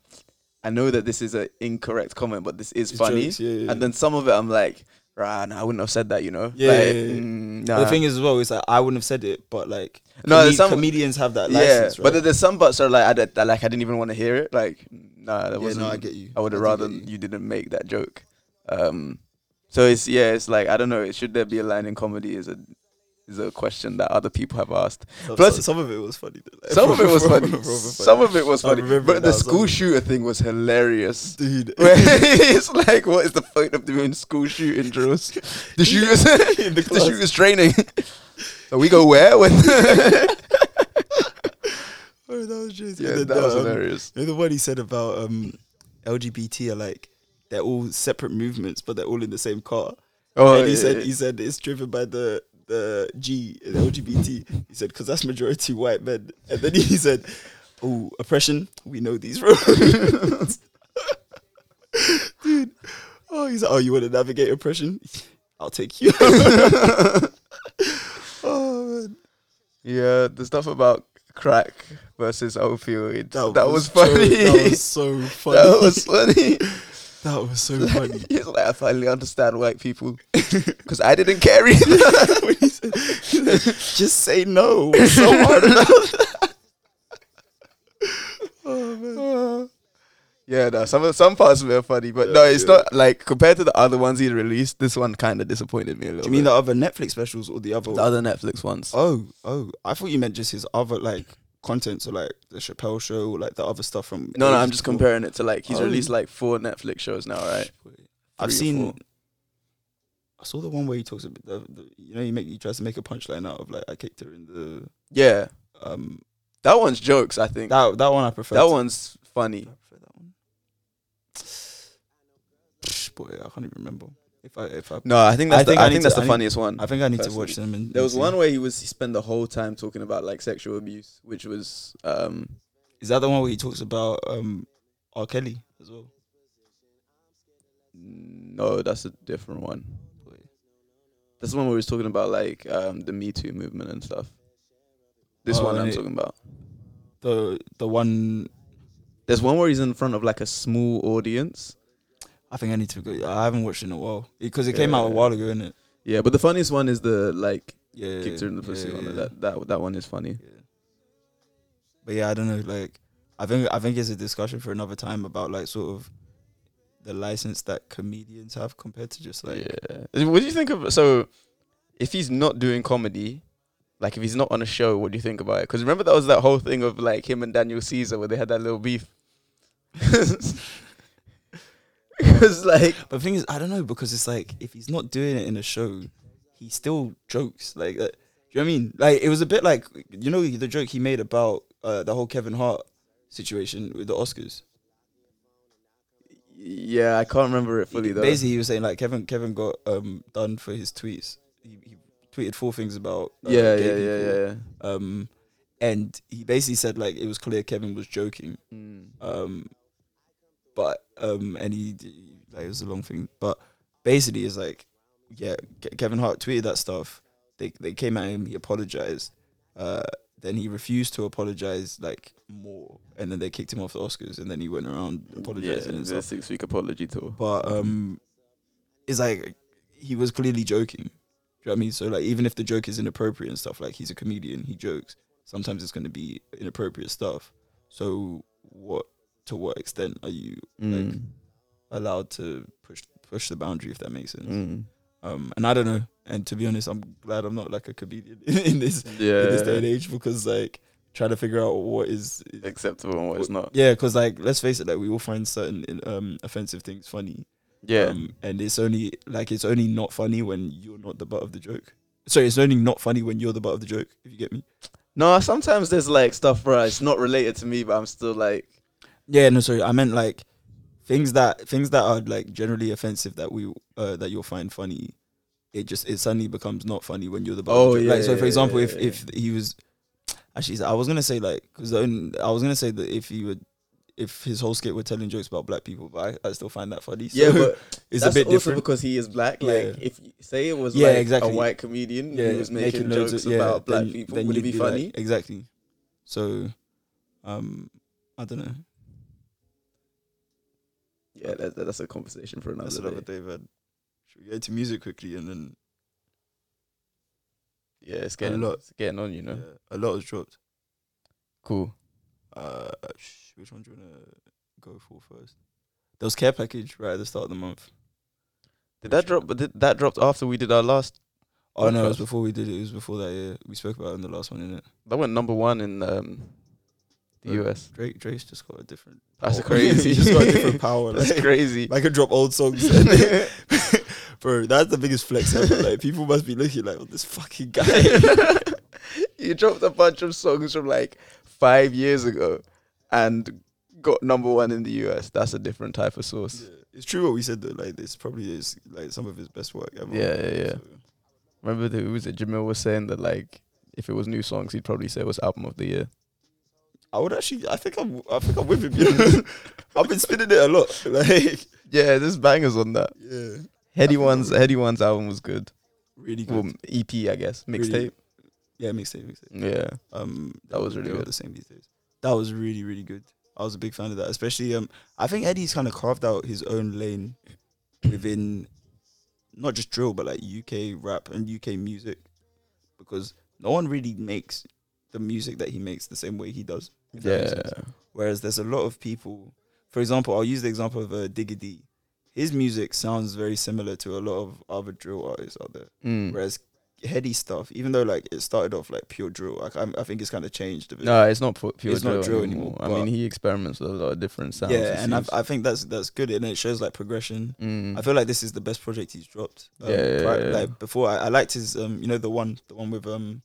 I know that this is an incorrect comment, but this is it's funny jokes, yeah, yeah, yeah. and then some of it I'm like, right, nah, I wouldn't have said that, you know. Yeah, like, yeah, yeah. Mm, nah. The thing is as well is like, I wouldn't have said it, but like no, com- some comedians have that license, yeah. Right? But there's some butts are like, I did, like I didn't even want to hear it. Like, nah, that yeah, wasn't. No, I get you. I would have rather you. you didn't make that joke. Um, so it's yeah, it's like I don't know. It, should there be a line in comedy? Is a is a question that other people have asked. So, Plus, so, some of it was funny. Though, like, some, proper, of it was proper, funny. Proper, proper funny. Some of it was funny. But now, the school shooter thing was hilarious, dude. It's like, what is the point of doing school shooting drills? The shooters, in the, the shooters training. So we go where? When oh, that was just, yeah, that the, was um, hilarious. You know the one he said about um, L G B T are like, they're all separate movements, but they're all in the same car. Oh, and he yeah, said yeah. he said it's driven by the. The G in L G B T, he said, because that's majority white men. And then he said, oh, oppression, we know these roads. Dude, oh, he's like, oh, you want to navigate oppression? I'll take you. Oh, man. Yeah, the stuff about crack versus opioid, that, that was, was funny. So, that was so funny. That was funny. That was so funny. He's like, I finally understand white people because I didn't care either. When he said, he said, just say no. It's so hard enough. Oh man. Yeah, no. Some of, some parts of it are funny, but yeah, no, it's yeah. not like compared to the other ones he released. This one kind of disappointed me a little. Do you mean bit. The other Netflix specials or the other? The other Netflix ones. Oh, oh, I thought you meant just his other like. Content, so like the Chappelle Show, or like the other stuff from no, no, I'm just comparing it to like he's oh. released like four Netflix shows now, right? Three I've seen. Four. I saw the one where he talks about the, the, you know, he make he tries to make a punchline out of like I kicked her in the yeah. Um, that one's jokes, I think. That that one I prefer. That to. one's funny. I prefer that one. Boy, I can't even remember. If I, if I no, I think that's I the, think I I think that's to, the funniest need, one. I think I need personally. to watch them. And, and there was see. one where he was he spent the whole time talking about like sexual abuse, which was um, is that the one where he talks about um, R. Kelly? as well? No, that's a different one. Wait. That's the one where we was talking about like um, the Me Too movement and stuff. This oh, one I'm talking about. The the one. There's one where he's in front of like a small audience. I think I need to go. I haven't watched it in a while because it yeah, came out a while ago, innit? Yeah, but the funniest one is the like yeah, kicked her in the pussy yeah, one. Yeah. That that that one is funny. Yeah. But yeah, I don't know. Like, I think I think it's a discussion for another time about like sort of the license that comedians have compared to just like. Yeah. What do you think of? So, if he's not doing comedy. Like, if he's not on a show, what do you think about it? Because remember that was that whole thing of, like, him and Daniel Caesar where they had that little beef. Because, like... But the thing is, I don't know, because it's, like, if he's not doing it in a show, he still jokes. Like, uh, do you know what I mean? Like, it was a bit like, you know, the joke he made about uh, the whole Kevin Hart situation with the Oscars? Yeah, I can't remember it fully, he, though. Basically, he was saying, like, Kevin Kevin got um, done for his tweets. He... he tweeted four things about uh, yeah, yeah, yeah, yeah, yeah. Um, and he basically said like it was clear Kevin was joking, mm. um, but um, and he like it was a long thing, but basically it's like yeah, Ke- Kevin Hart tweeted that stuff. They they came at him. He apologized. Uh, then he refused to apologize like more, and then they kicked him off the Oscars, and then he went around apologizing. Yeah, and stuff. Six week apology tour. But um, it's like he was clearly joking. Do you know what I mean? So, like, even if the joke is inappropriate and stuff, like, he's a comedian, he jokes. Sometimes it's going to be inappropriate stuff. So, what to what extent are you, mm. like, allowed to push push the boundary, if that makes sense? Mm. Um, and I don't know. And to be honest, I'm glad I'm not, like, a comedian in this, yeah. in this day and age because, like, trying to figure out what is... acceptable and what, what is not. Yeah, because, like, let's face it, like, we all find certain um, offensive things funny. Yeah, um, and it's only like it's only not funny when you're not the butt of the joke. So it's only not funny when you're the butt of the joke. If you get me? No, sometimes there's like stuff, bro. It's not related to me, but I'm still like, yeah, no, sorry, I meant like things that things that are like generally offensive that we uh, that you'll find funny. It just it suddenly becomes not funny when you're the butt. Oh of the joke. Yeah. Like so, for example, if if he was actually, I was gonna say like because I was gonna say that if he would. If his whole skit were telling jokes about black people, but I, I still find that funny. So yeah, but it's that's a bit also different because he is black. Like, yeah. if you say it was yeah, like exactly. a white comedian yeah, who was making, making jokes of, about yeah, black then, people, then would it be, be funny? Like, exactly. So, um, I don't know. Yeah, that, that's a conversation for another that's day. Another day, man. Should we go to music quickly and then? Yeah, it's getting a lot. It's getting on, you know. Yeah, a lot has dropped. Cool. Uh, sh- which one do you wanna go for first? There was Care Package right at the start of the month. Did that drop? But did that dropped after we did our last? Oh podcast? No, it was before we did it. It was before that. Yeah, we spoke about it in the last one, innit? That went number one in um, the but U S. Drake, Drake's just got a different. Power. That's crazy. He's just got a different power. That's like, crazy. I could drop old songs. Bro, that's the biggest flex ever. Like people must be looking like, oh, this fucking guy. He dropped a bunch of songs from like five years ago and got number one in the U S. That's a different type of source. Yeah. It's true what we said though, like this probably is like some of his best work ever. Yeah, yeah, yeah. So. Remember the, was it Jamil was saying that like if it was new songs he'd probably say it was album of the year. I would actually I think I'm I think I'm with him, you know. I've been spinning it a lot. Like yeah, there's bangers on that. Yeah. Heady One's Heady One's album was good. Really good. Well, E P I guess. Mixtape. Really? Yeah, mixtape, mixtape. Yeah, um, that was really good. The same these days. That was really, really good. I was a big fan of that, especially. Um, I think Eddie's kind of carved out his own lane within not just drill, but like U K rap and U K music, because no one really makes the music that he makes the same way he does. Yeah. Whereas there's a lot of people. For example, I'll use the example of uh, Digga D. His music sounds very similar to a lot of other drill artists out there. Mm. Whereas heady stuff, even though like it started off like pure drill, like, I, I think it's kind of changed a bit. No, it's not pure it's drill, not drill anymore. anymore I mean, he experiments with a lot of different sounds. Yeah, and I, I think that's that's good, and it shows like progression. Mm. I feel like this is the best project he's dropped. Um, yeah, yeah, prior, yeah, like before, I, I liked his, um, you know, the one, the one with um,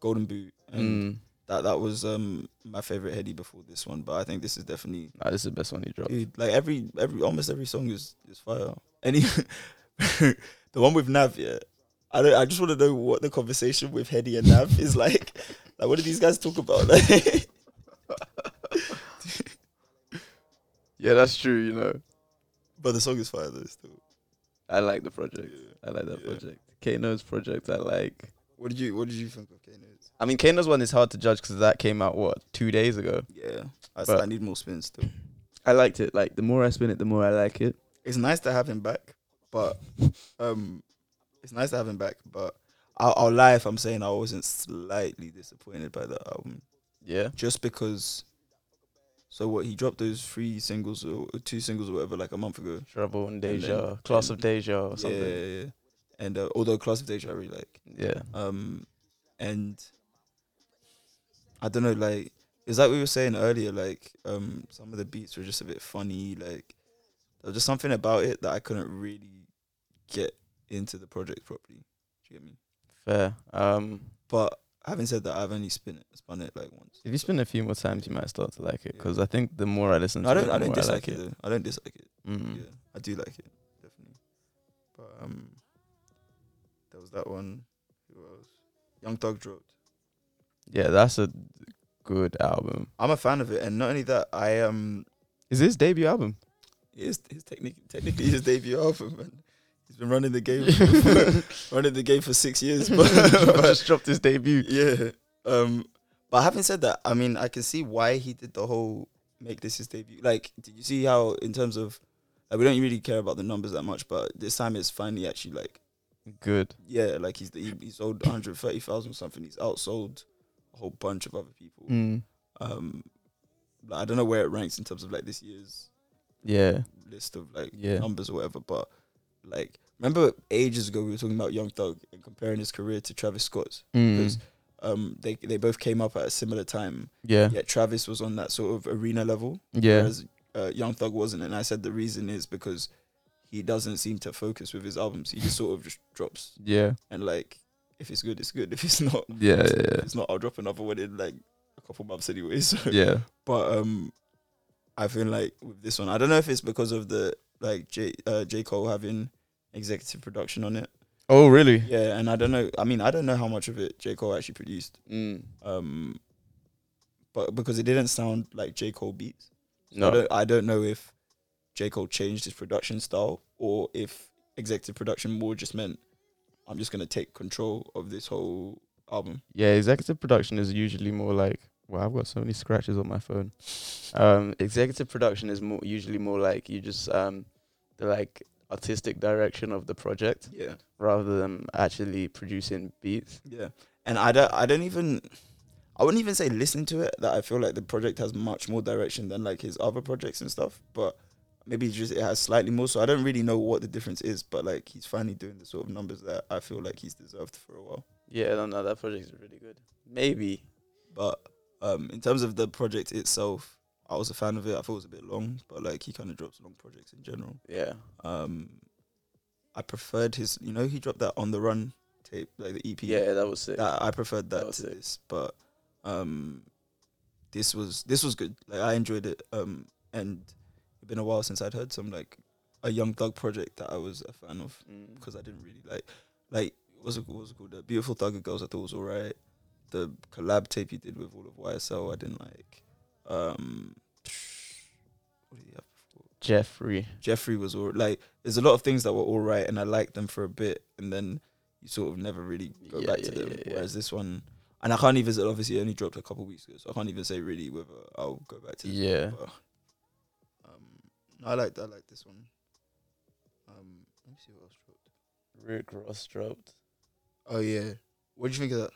Golden Boot, and mm. that that was um my favorite heady before this one. But I think this is definitely nah, this is the best one he dropped. Dude, like every every almost every song is is fire. Any the one with Nav, yeah. I don't, I just want to know what the conversation with Hedy and Nav is like. Like, what do these guys talk about? Like, Yeah, that's true, you know. But the song is fire, though, still. I like the project. Yeah. I like that yeah. project. Kano's project, I like. What did you What did you think of Kano's? I mean, Kano's one is hard to judge because that came out, what, two days ago? Yeah. I, st- I need more spins, still. I liked it. Like, the more I spin it, the more I like it. It's nice to have him back, but... um, It's nice to have him back, but... I'll, I'll lie if I'm saying I wasn't slightly disappointed by the album. Yeah. Just because... So what, he dropped those three singles or two singles or whatever like a month ago. Trouble and Deja, and Class of Deja or yeah, something. Yeah, yeah. And uh, although Class of Deja I really like. Yeah. Um, and I don't know, like, is that what we were saying earlier? Like, um, some of the beats were just a bit funny. Like, there was just something about it that I couldn't really get into the project properly. Do you get me? Fair. Um, but having said that, I've only spun it, spun it like once. If you spin it a few more times, you might start to like it. Because yeah. I think the more I listen to no, I don't, it, the I don't more dislike I like it. it. I don't dislike it. Mm. Yeah, I do like it, definitely. But um, there was that one. Who else? Young Thug dropped. Yeah, that's a good album. I'm a fan of it, and not only that, I um, is this debut album? It is his technically technically his debut album, man. He's been running the game, running the game for six years. But, but just dropped his debut. Yeah. Um, but having said that, I mean, I can see why he did the whole make this his debut. Like, did you see how, in terms of, like, we don't really care about the numbers that much, but this time it's finally actually like good. Yeah, like he's the, he, he sold one hundred thirty thousand or something. He's outsold a whole bunch of other people. Mm. Um, like, I don't know where it ranks in terms of like this year's yeah list of like yeah. numbers or whatever, but. Like, remember ages ago we were talking about Young Thug and comparing his career to Travis Scott's mm. because um, they they both came up at a similar time. Yeah. Yet Travis was on that sort of arena level. Yeah. Whereas uh, Young Thug wasn't, and I said the reason is because he doesn't seem to focus with his albums. He just sort of just drops. Yeah. And like, if it's good, it's good. If it's not, yeah, it's, yeah, if it's not, I'll drop another one in like a couple months anyway. So. Yeah. But um, I feel like with this one, I don't know if it's because of the like J uh, J. Cole having executive production on it. Oh, really? Yeah, and I don't know. I mean, I don't know how much of it J. Cole actually produced. Mm. Um, but because it didn't sound like J. Cole beats. So no. I don't, I don't know if J. Cole changed his production style or if executive production more just meant I'm just going to take control of this whole album. Yeah, executive production is usually more like, wow, I've got so many scratches on my phone. Um, executive production is more usually more like you just, um, like... artistic direction of the project, yeah, rather than actually producing beats. Yeah, and I don't, I don't even, I wouldn't even say listen to it. That I feel like the project has much more direction than like his other projects and stuff. But maybe just it has slightly more. So I don't really know what the difference is. But like he's finally doing the sort of numbers that I feel like he's deserved for a while. Yeah, no, no, that project is really good. Maybe, but um, in terms of the project itself. I was a fan of it. I thought it was a bit long, but like he kind of drops long projects in general. Yeah. Um, I preferred his. You know, he dropped that On the Run tape, like the E P. Yeah, that was sick. That, I preferred that, that to sick. this, but um, this was this was good. Like I enjoyed it. Um, and it's been a while since I'd heard some like a Young Thug project that I was a fan of because mm. I didn't really like like what's it, what's it called? The Beautiful Thugger Girls. I thought was alright. The collab tape he did with all of Y S L, I didn't like. Um, what did he have before? Jeffrey. Jeffrey was all like. There's a lot of things that were all right, and I liked them for a bit, and then you sort of never really go yeah, back yeah, to them. Yeah, yeah. Whereas this one, and I can't even. Obviously, it only dropped a couple of weeks ago, so I can't even say really whether I'll go back to. Yeah. But, um, I like I like this one. Um, let me see what else dropped. Rick Ross dropped. Oh yeah. What do you think of that?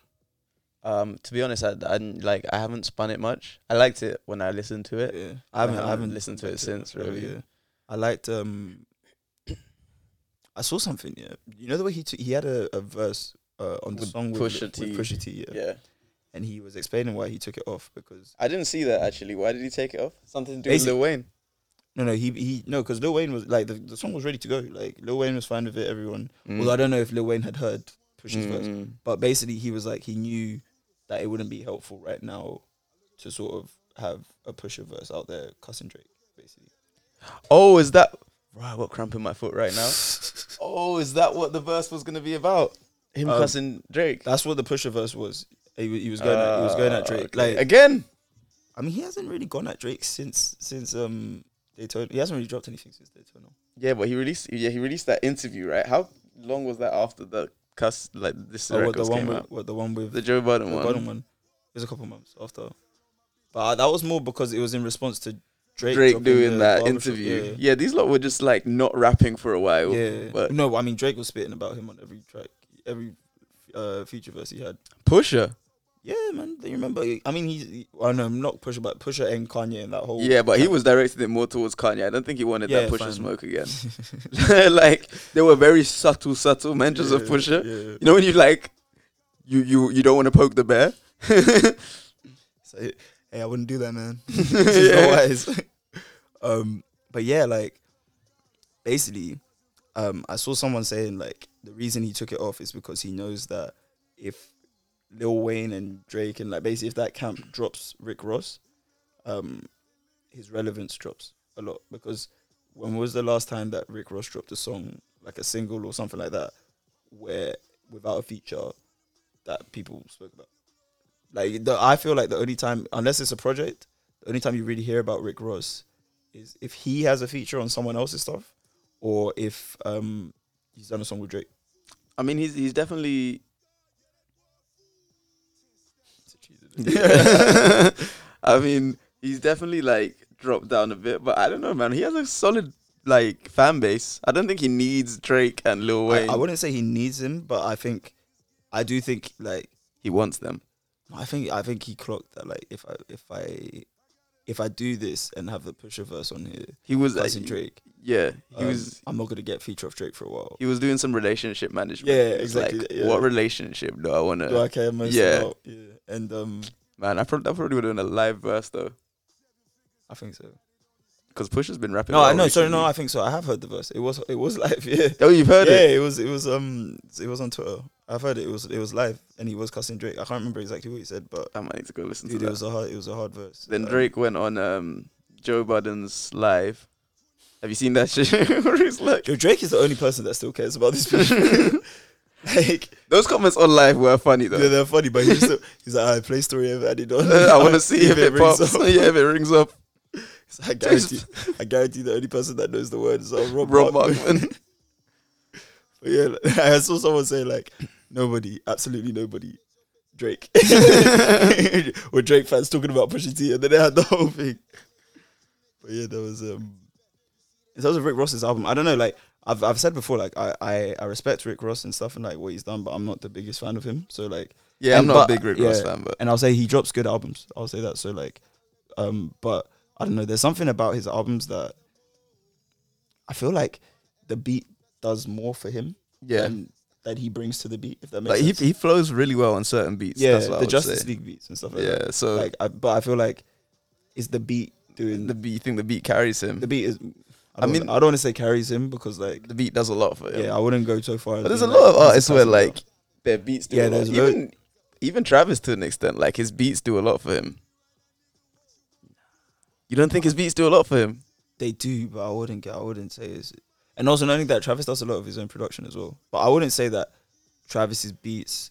Um, to be honest, I, I like I haven't spun it much. I liked it when I listened to it. Yeah, I haven't, I haven't, I haven't listened to it since. Really, yeah. I liked. Um, I saw something. Yeah, you know the way he t- he had a, a verse uh, on with the song Pusha with, T. with Pusha T. Yeah. yeah, and he was explaining why he took it off because I didn't see that actually. Why did he take it off? Something to do with Lil Wayne. No, no, he he no, because Lil Wayne was like the, the song was ready to go. Like Lil Wayne was fine with it. Everyone. Mm. Although I don't know if Lil Wayne had heard Pusha's mm. verse, but basically he was like he knew that it wouldn't be helpful right now to sort of have a Pusha verse out there cussing Drake, basically. Oh, is that... Right, what cramp in my foot right now. Oh, is that what the verse was going to be about? Him um, cussing Drake? That's what the Pusha verse was. He, he was going uh, at, he was going at Drake. Okay. Like, again? I mean, he hasn't really gone at Drake since since um Daytona. He hasn't really dropped anything since Daytona. Yeah, but he released. Yeah, he released that interview, right? How long was that after the cuss? Like this oh, what, the one came with, out? What the one with the Joe Biden the one? Biden one. It was a couple months after, but uh, that was more because it was in response to Drake, Drake doing that interview. Yeah. yeah, these lot were just like not rapping for a while. Yeah, but no, I mean Drake was spitting about him on every track, every uh, feature verse he had. Pusha. Yeah, man. Do you remember? I mean, he's. He, I know, not Pusha, but Pusha and Kanye and that whole. Yeah, but he was directed it more towards Kanye. I don't think he wanted yeah, that Pusha fine. smoke again. Like they were very subtle, subtle mentions yeah, of Pusha. Yeah. You know when you like, you you you don't want to poke the bear. So, hey, I wouldn't do that, man. This is yeah. Um, but yeah, like basically, um, I saw someone saying like the reason he took it off is because he knows that if Lil Wayne and Drake and like basically if that camp drops Rick Ross, um, his relevance drops a lot, because when was the last time that Rick Ross dropped a song, like a single or something like that, where without a feature that people spoke about? Like the, I feel like the only time, unless it's a project, the only time you really hear about Rick Ross is if he has a feature on someone else's stuff, or if um he's done a song with Drake. I mean, he's he's definitely. I mean, he's definitely like dropped down a bit, but I don't know, man. He has a solid like fan base. I don't think he needs Drake and Lil Wayne. I, I wouldn't say he needs him, but I think, I do think like he wants them. I think I think he clocked that like if I if I if I do this and have the Pusha verse on here, he was like Drake. Yeah, he um, was. I'm not gonna get feature of Drake for a while. He was doing some relationship management. Yeah, exactly. Like, yeah. What relationship do I wanna? Do I care most yeah. about? Yeah. And um, man, I probably I probably would have done a live verse though. I think so. Because Pusha's been rapping. No, I know. Sorry, no, I think so. I have heard the verse. It was it was live. Yeah. Oh, you've heard yeah, it? Yeah, it was it was um it was on Twitter. I've heard it, it was it was live, and he was cussing Drake. I can't remember exactly what he said, but I might need to go listen dude, to it. It was a hard it was a hard verse. Then um, Drake went on um Joe Biden's live. Have you seen that shit? It's like, yo, Drake is the only person that still cares about this picture. Like those comments on live were funny though. Yeah, they're funny, but he's still, he's like, I play story ever added on. I want to see if, if it, it pops. Up. Yeah, if it rings up. I guarantee, I guarantee the only person that knows the word is uh, Rob, Rob Markman. But yeah, like, I saw someone say like, nobody, absolutely nobody, Drake. Or Drake fans talking about Pusha T, and then they had the whole thing. But yeah, there was um, in terms of Rick Ross's album, I don't know, like I've I've said before, like I, I, I respect Rick Ross and stuff and like what he's done, but I'm not the biggest fan of him. So like, yeah, I'm not but, a big Rick yeah, Ross fan, but and I'll say he drops good albums. I'll say that. So like, um, but. I don't know, there's something about his albums that I feel like the beat does more for him yeah. than that he brings to the beat, if that makes like sense. He, he flows really well on certain beats. Yeah, that's what the I would Justice say. League beats and stuff like yeah, that. Yeah, so... Like, I, but I feel like it's the beat doing... The beat, you think the beat carries him? The beat is... I, I mean... I don't want to say carries him because, like... The beat does a lot for him. Yeah, I wouldn't go so far. But there's a lot like, of artists where, like, up. their beats do yeah, a lot. Even, no, even Travis, to an extent, like, his beats do a lot for him. You don't think his beats do a lot for him? They do, but I wouldn't get. I wouldn't say it's... And also knowing that Travis does a lot of his own production as well. But I wouldn't say that Travis's beats,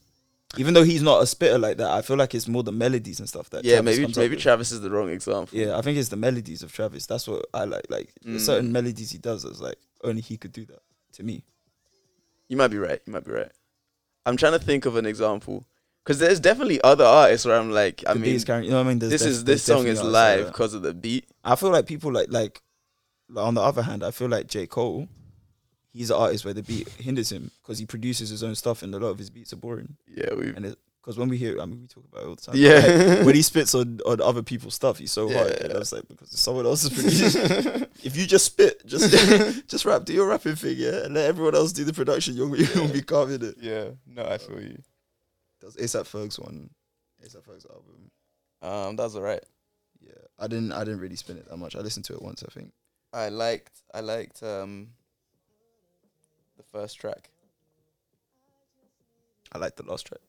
even though he's not a spitter like that, I feel like it's more the melodies and stuff that. Yeah, Travis maybe comes maybe up Travis with. Is the wrong example. Yeah, I think it's the melodies of Travis. That's what I like. Like mm. certain melodies he does, that's like only he could do that. To me, you might be right. You might be right. I'm trying to think of an example. Because there's definitely other artists where I'm like, I the mean, you know what I mean? There's this def- is this song is live because of the beat. I feel like people like, like like on the other hand, I feel like J. Cole, he's an artist where the beat hinders him because he produces his own stuff and a lot of his beats are boring. Yeah, we and because when we hear, I mean, we talk about it all the time. Yeah, like, when he spits on, on other people's stuff, he's so yeah, hard. Yeah. And I was like, because someone else is producing. If you just spit, just just rap, do your rapping thing, yeah, and let everyone else do the production. You'll you'll yeah. be calm in it. Yeah, no, I feel you. That was A$AP Ferg's one, A$AP Ferg's album. Um, that's alright. Yeah, I didn't. I didn't really spin it that much. I listened to it once, I think. I liked. I liked um. The first track. I liked the last track.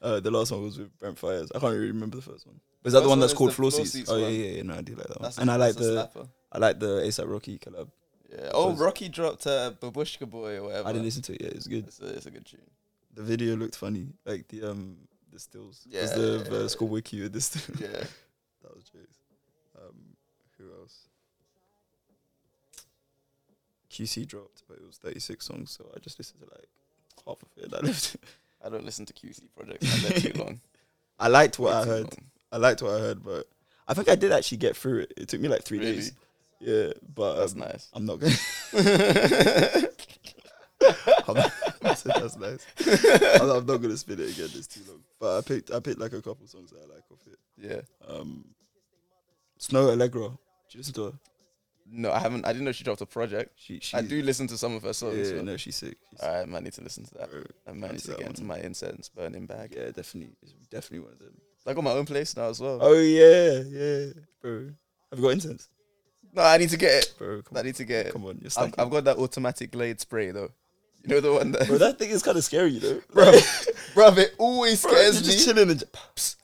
uh, the last one was with Brent Fires. I can't really remember the first one. Is that the one that's called Flossies? Oh yeah, yeah, yeah. No, I do like that one. And I like the. I like the A$AP Rocky collab. Yeah. Oh, Rocky dropped uh, Babushka Boy or whatever. I didn't listen to it. Yeah, it's good. It's a, it's a good tune. The video looked funny, like the um the stills. Yeah, the yeah, uh, school wiki with this. Yeah, that was jokes. Um, who else? Q C dropped, but it was thirty-six songs, so I just listened to like half of it. I left. I don't listen to Q C projects. I left too long. I liked what I heard. Long. I liked what I heard, but I think I did actually get through it. It took me like three really? days. Yeah, but that's um, nice. I'm not going. I said that's nice. I'm not, I'm not gonna spin it again. It's too long. But I picked, I picked like a couple songs that I like off it. Yeah. Um, Snow Allegra. Did you listen to her? No, I haven't. I didn't know she dropped a project. She, she I do listen to some of her songs. Yeah, so. no, she's sick. She's All right, I might need to listen to that. Bro, I might need to get one. into my incense burning bag. Yeah, definitely. It's definitely one of them. I got my own place now as well. Oh yeah, yeah, bro. Have you got incense? No, I need to get it. Bro, come I need to get it. Come on, you're I've, I've got that automatic Glade spray though. You know the one that. Bro, that thing is kind of scary, you know, bro. Bro, it always scares bro, just me. Chilling and just pss,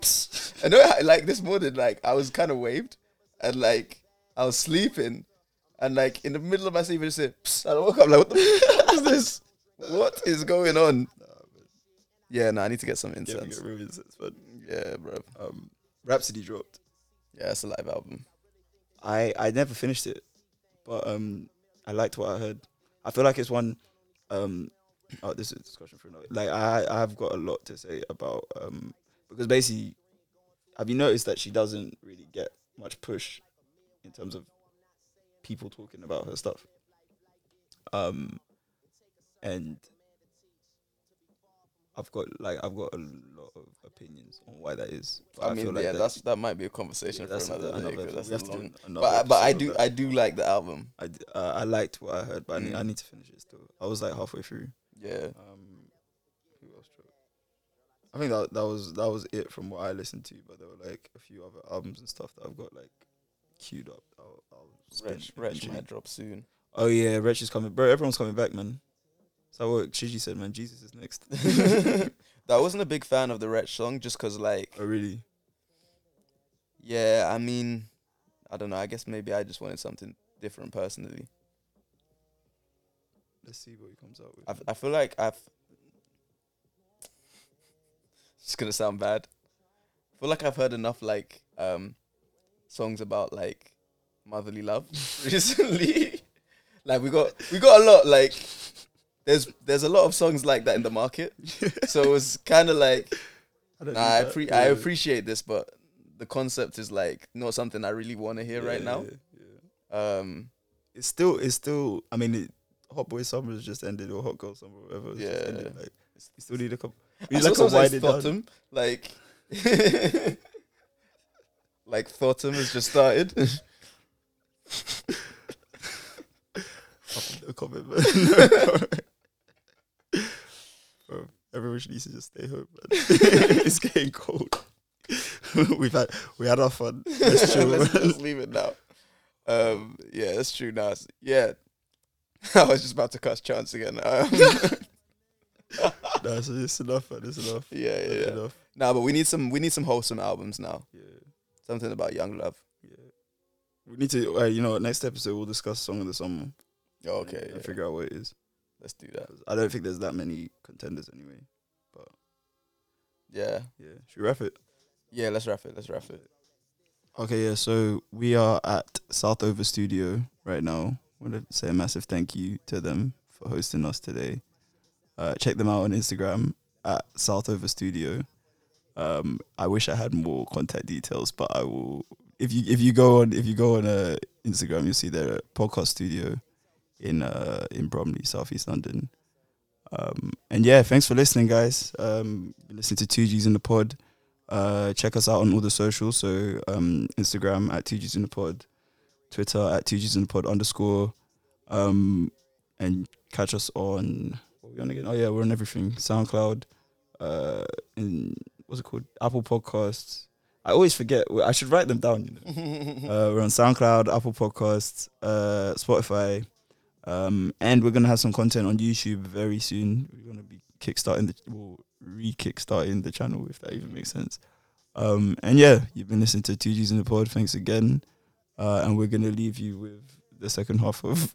pss. I know, like this morning, like I was kind of waved, and like I was sleeping, and like in the middle of my sleep, I just said, pss, and I woke up like, what the fuck is this? What is going on? Nah, yeah, no, nah, I need to get some incense. Yeah, get incense, but yeah, bro. Um, Rhapsody dropped. Yeah, it's a live album. I I never finished it, but um, I liked what I heard. I feel like it's one. Um, oh, this is a discussion for another. Like I, I've got a lot to say about um, because basically, have you noticed that she doesn't really get much push in terms of people talking about her stuff? Um, and I've got like I've got a lot of opinions on why that is. But I, I mean, feel like yeah, that, that's that might be a conversation yeah, for another day. That's that's long, but but I do I do like the album. I, d- uh, I liked what I heard, but mm. I, need, I need to finish it still. I was like halfway through. Yeah. Um, who else dropped? I think that that was that was it from what I listened to. But there were like a few other albums and stuff that I've got like queued up. I'll, I'll Retch Retch might drop soon. Oh yeah, Retch is coming, bro. Everyone's coming back, man. So what Shiji said, man, Jesus is next. I wasn't a big fan of the Retch song just because, like... Oh, really? Yeah, I mean, I don't know. I guess maybe I just wanted something different personally. Let's see what he comes out with. I, f- I feel like I've... It's going to sound bad. I feel like I've heard enough, like, um, songs about, like, motherly love recently. Like, we got we got a lot, like... There's there's a lot of songs like that in the market, so it was kind of like, I don't nah, I, pre- yeah. I appreciate this, but the concept is like not something I really want to hear yeah, right yeah, now. Yeah. Um, it's still it's still. I mean, it, Hot Boy Summer has just ended, or Hot Girl Summer, whatever. It's yeah, just ended. Like you still need a couple. You like a wide bottom, like like Thottum has just started. No comment, man. No comment. Bro, everyone should just stay home, man. It's getting cold. We've had we had our fun. That's true. Let's, let's leave it now. Um, yeah, that's true. Now, yeah, I was just about to cast Chance again. Um, no, so it's enough, man. It's enough. Yeah, yeah, yeah. Enough. Nah, but we need some. We need some wholesome albums now. Yeah, something about young love. Yeah, we need to. Uh, you know, next episode we'll discuss song of the summer. Oh, okay. And yeah. Figure out what it is. Let's do that. I don't think there's that many contenders anyway. But yeah. Yeah. Should we wrap it? Yeah, let's wrap it. Let's wrap it. Okay, yeah. So we are at Southover Studio right now. I want to say a massive thank you to them for hosting us today. Uh, check them out on Instagram at Southover Studio. Um, I wish I had more contact details, but I will. If you if you go on if you go on uh, Instagram, you'll see their podcast studio. In uh in Bromley, Southeast London, um and yeah, thanks for listening, guys. Um, listen to two G's in the pod. Uh, check us out on all the socials. So um, Instagram at two G's in the pod, Twitter at two G's in the pod underscore, um, and catch us on what are we on again? Oh yeah, we're on everything. SoundCloud, uh, in what's it called? Apple Podcasts. I always forget. I should write them down. You know, uh, we're on SoundCloud, Apple Podcasts, uh, Spotify. Um, and we're going to have some content on YouTube very soon. We're going to be kickstarting the, well, re-kickstarting the channel, if that even makes sense. Um, and yeah, you've been listening to two G's in the pod. Thanks again. Uh, and we're going to leave you with the second half of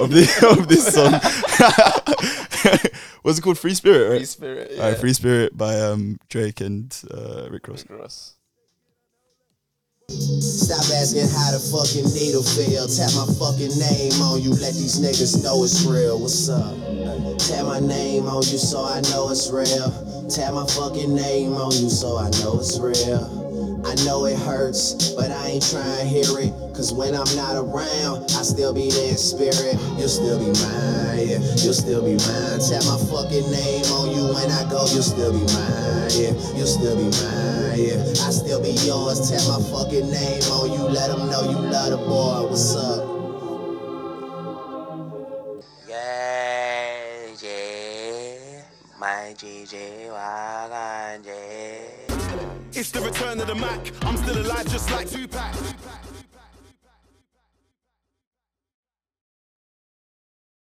of, this, of this song. What's it called? Free Spirit, right? Free Spirit, yeah. All right, Free Spirit by um, Drake and uh, Rick Ross. Rick Ross. Stop asking how the fucking needle feel. Tap my fucking name on you, let these niggas know it's real. What's up? Tap my name on you so I know it's real. Tap my fucking name on you so I know it's real. I know it hurts, but I ain't trying to hear it. Cause when I'm not around, I still be there in spirit. You'll still be mine, yeah, you'll still be mine. Tap my fucking name on you when I go. You'll still be mine, yeah, you'll still be mine, yeah. I still be yours, tap my fucking name on you. Let them know you love the boy, what's up? Yeah, yeah, my G G, Wagan, yeah. It's the return of the Mac. I'm still alive just like Tupac.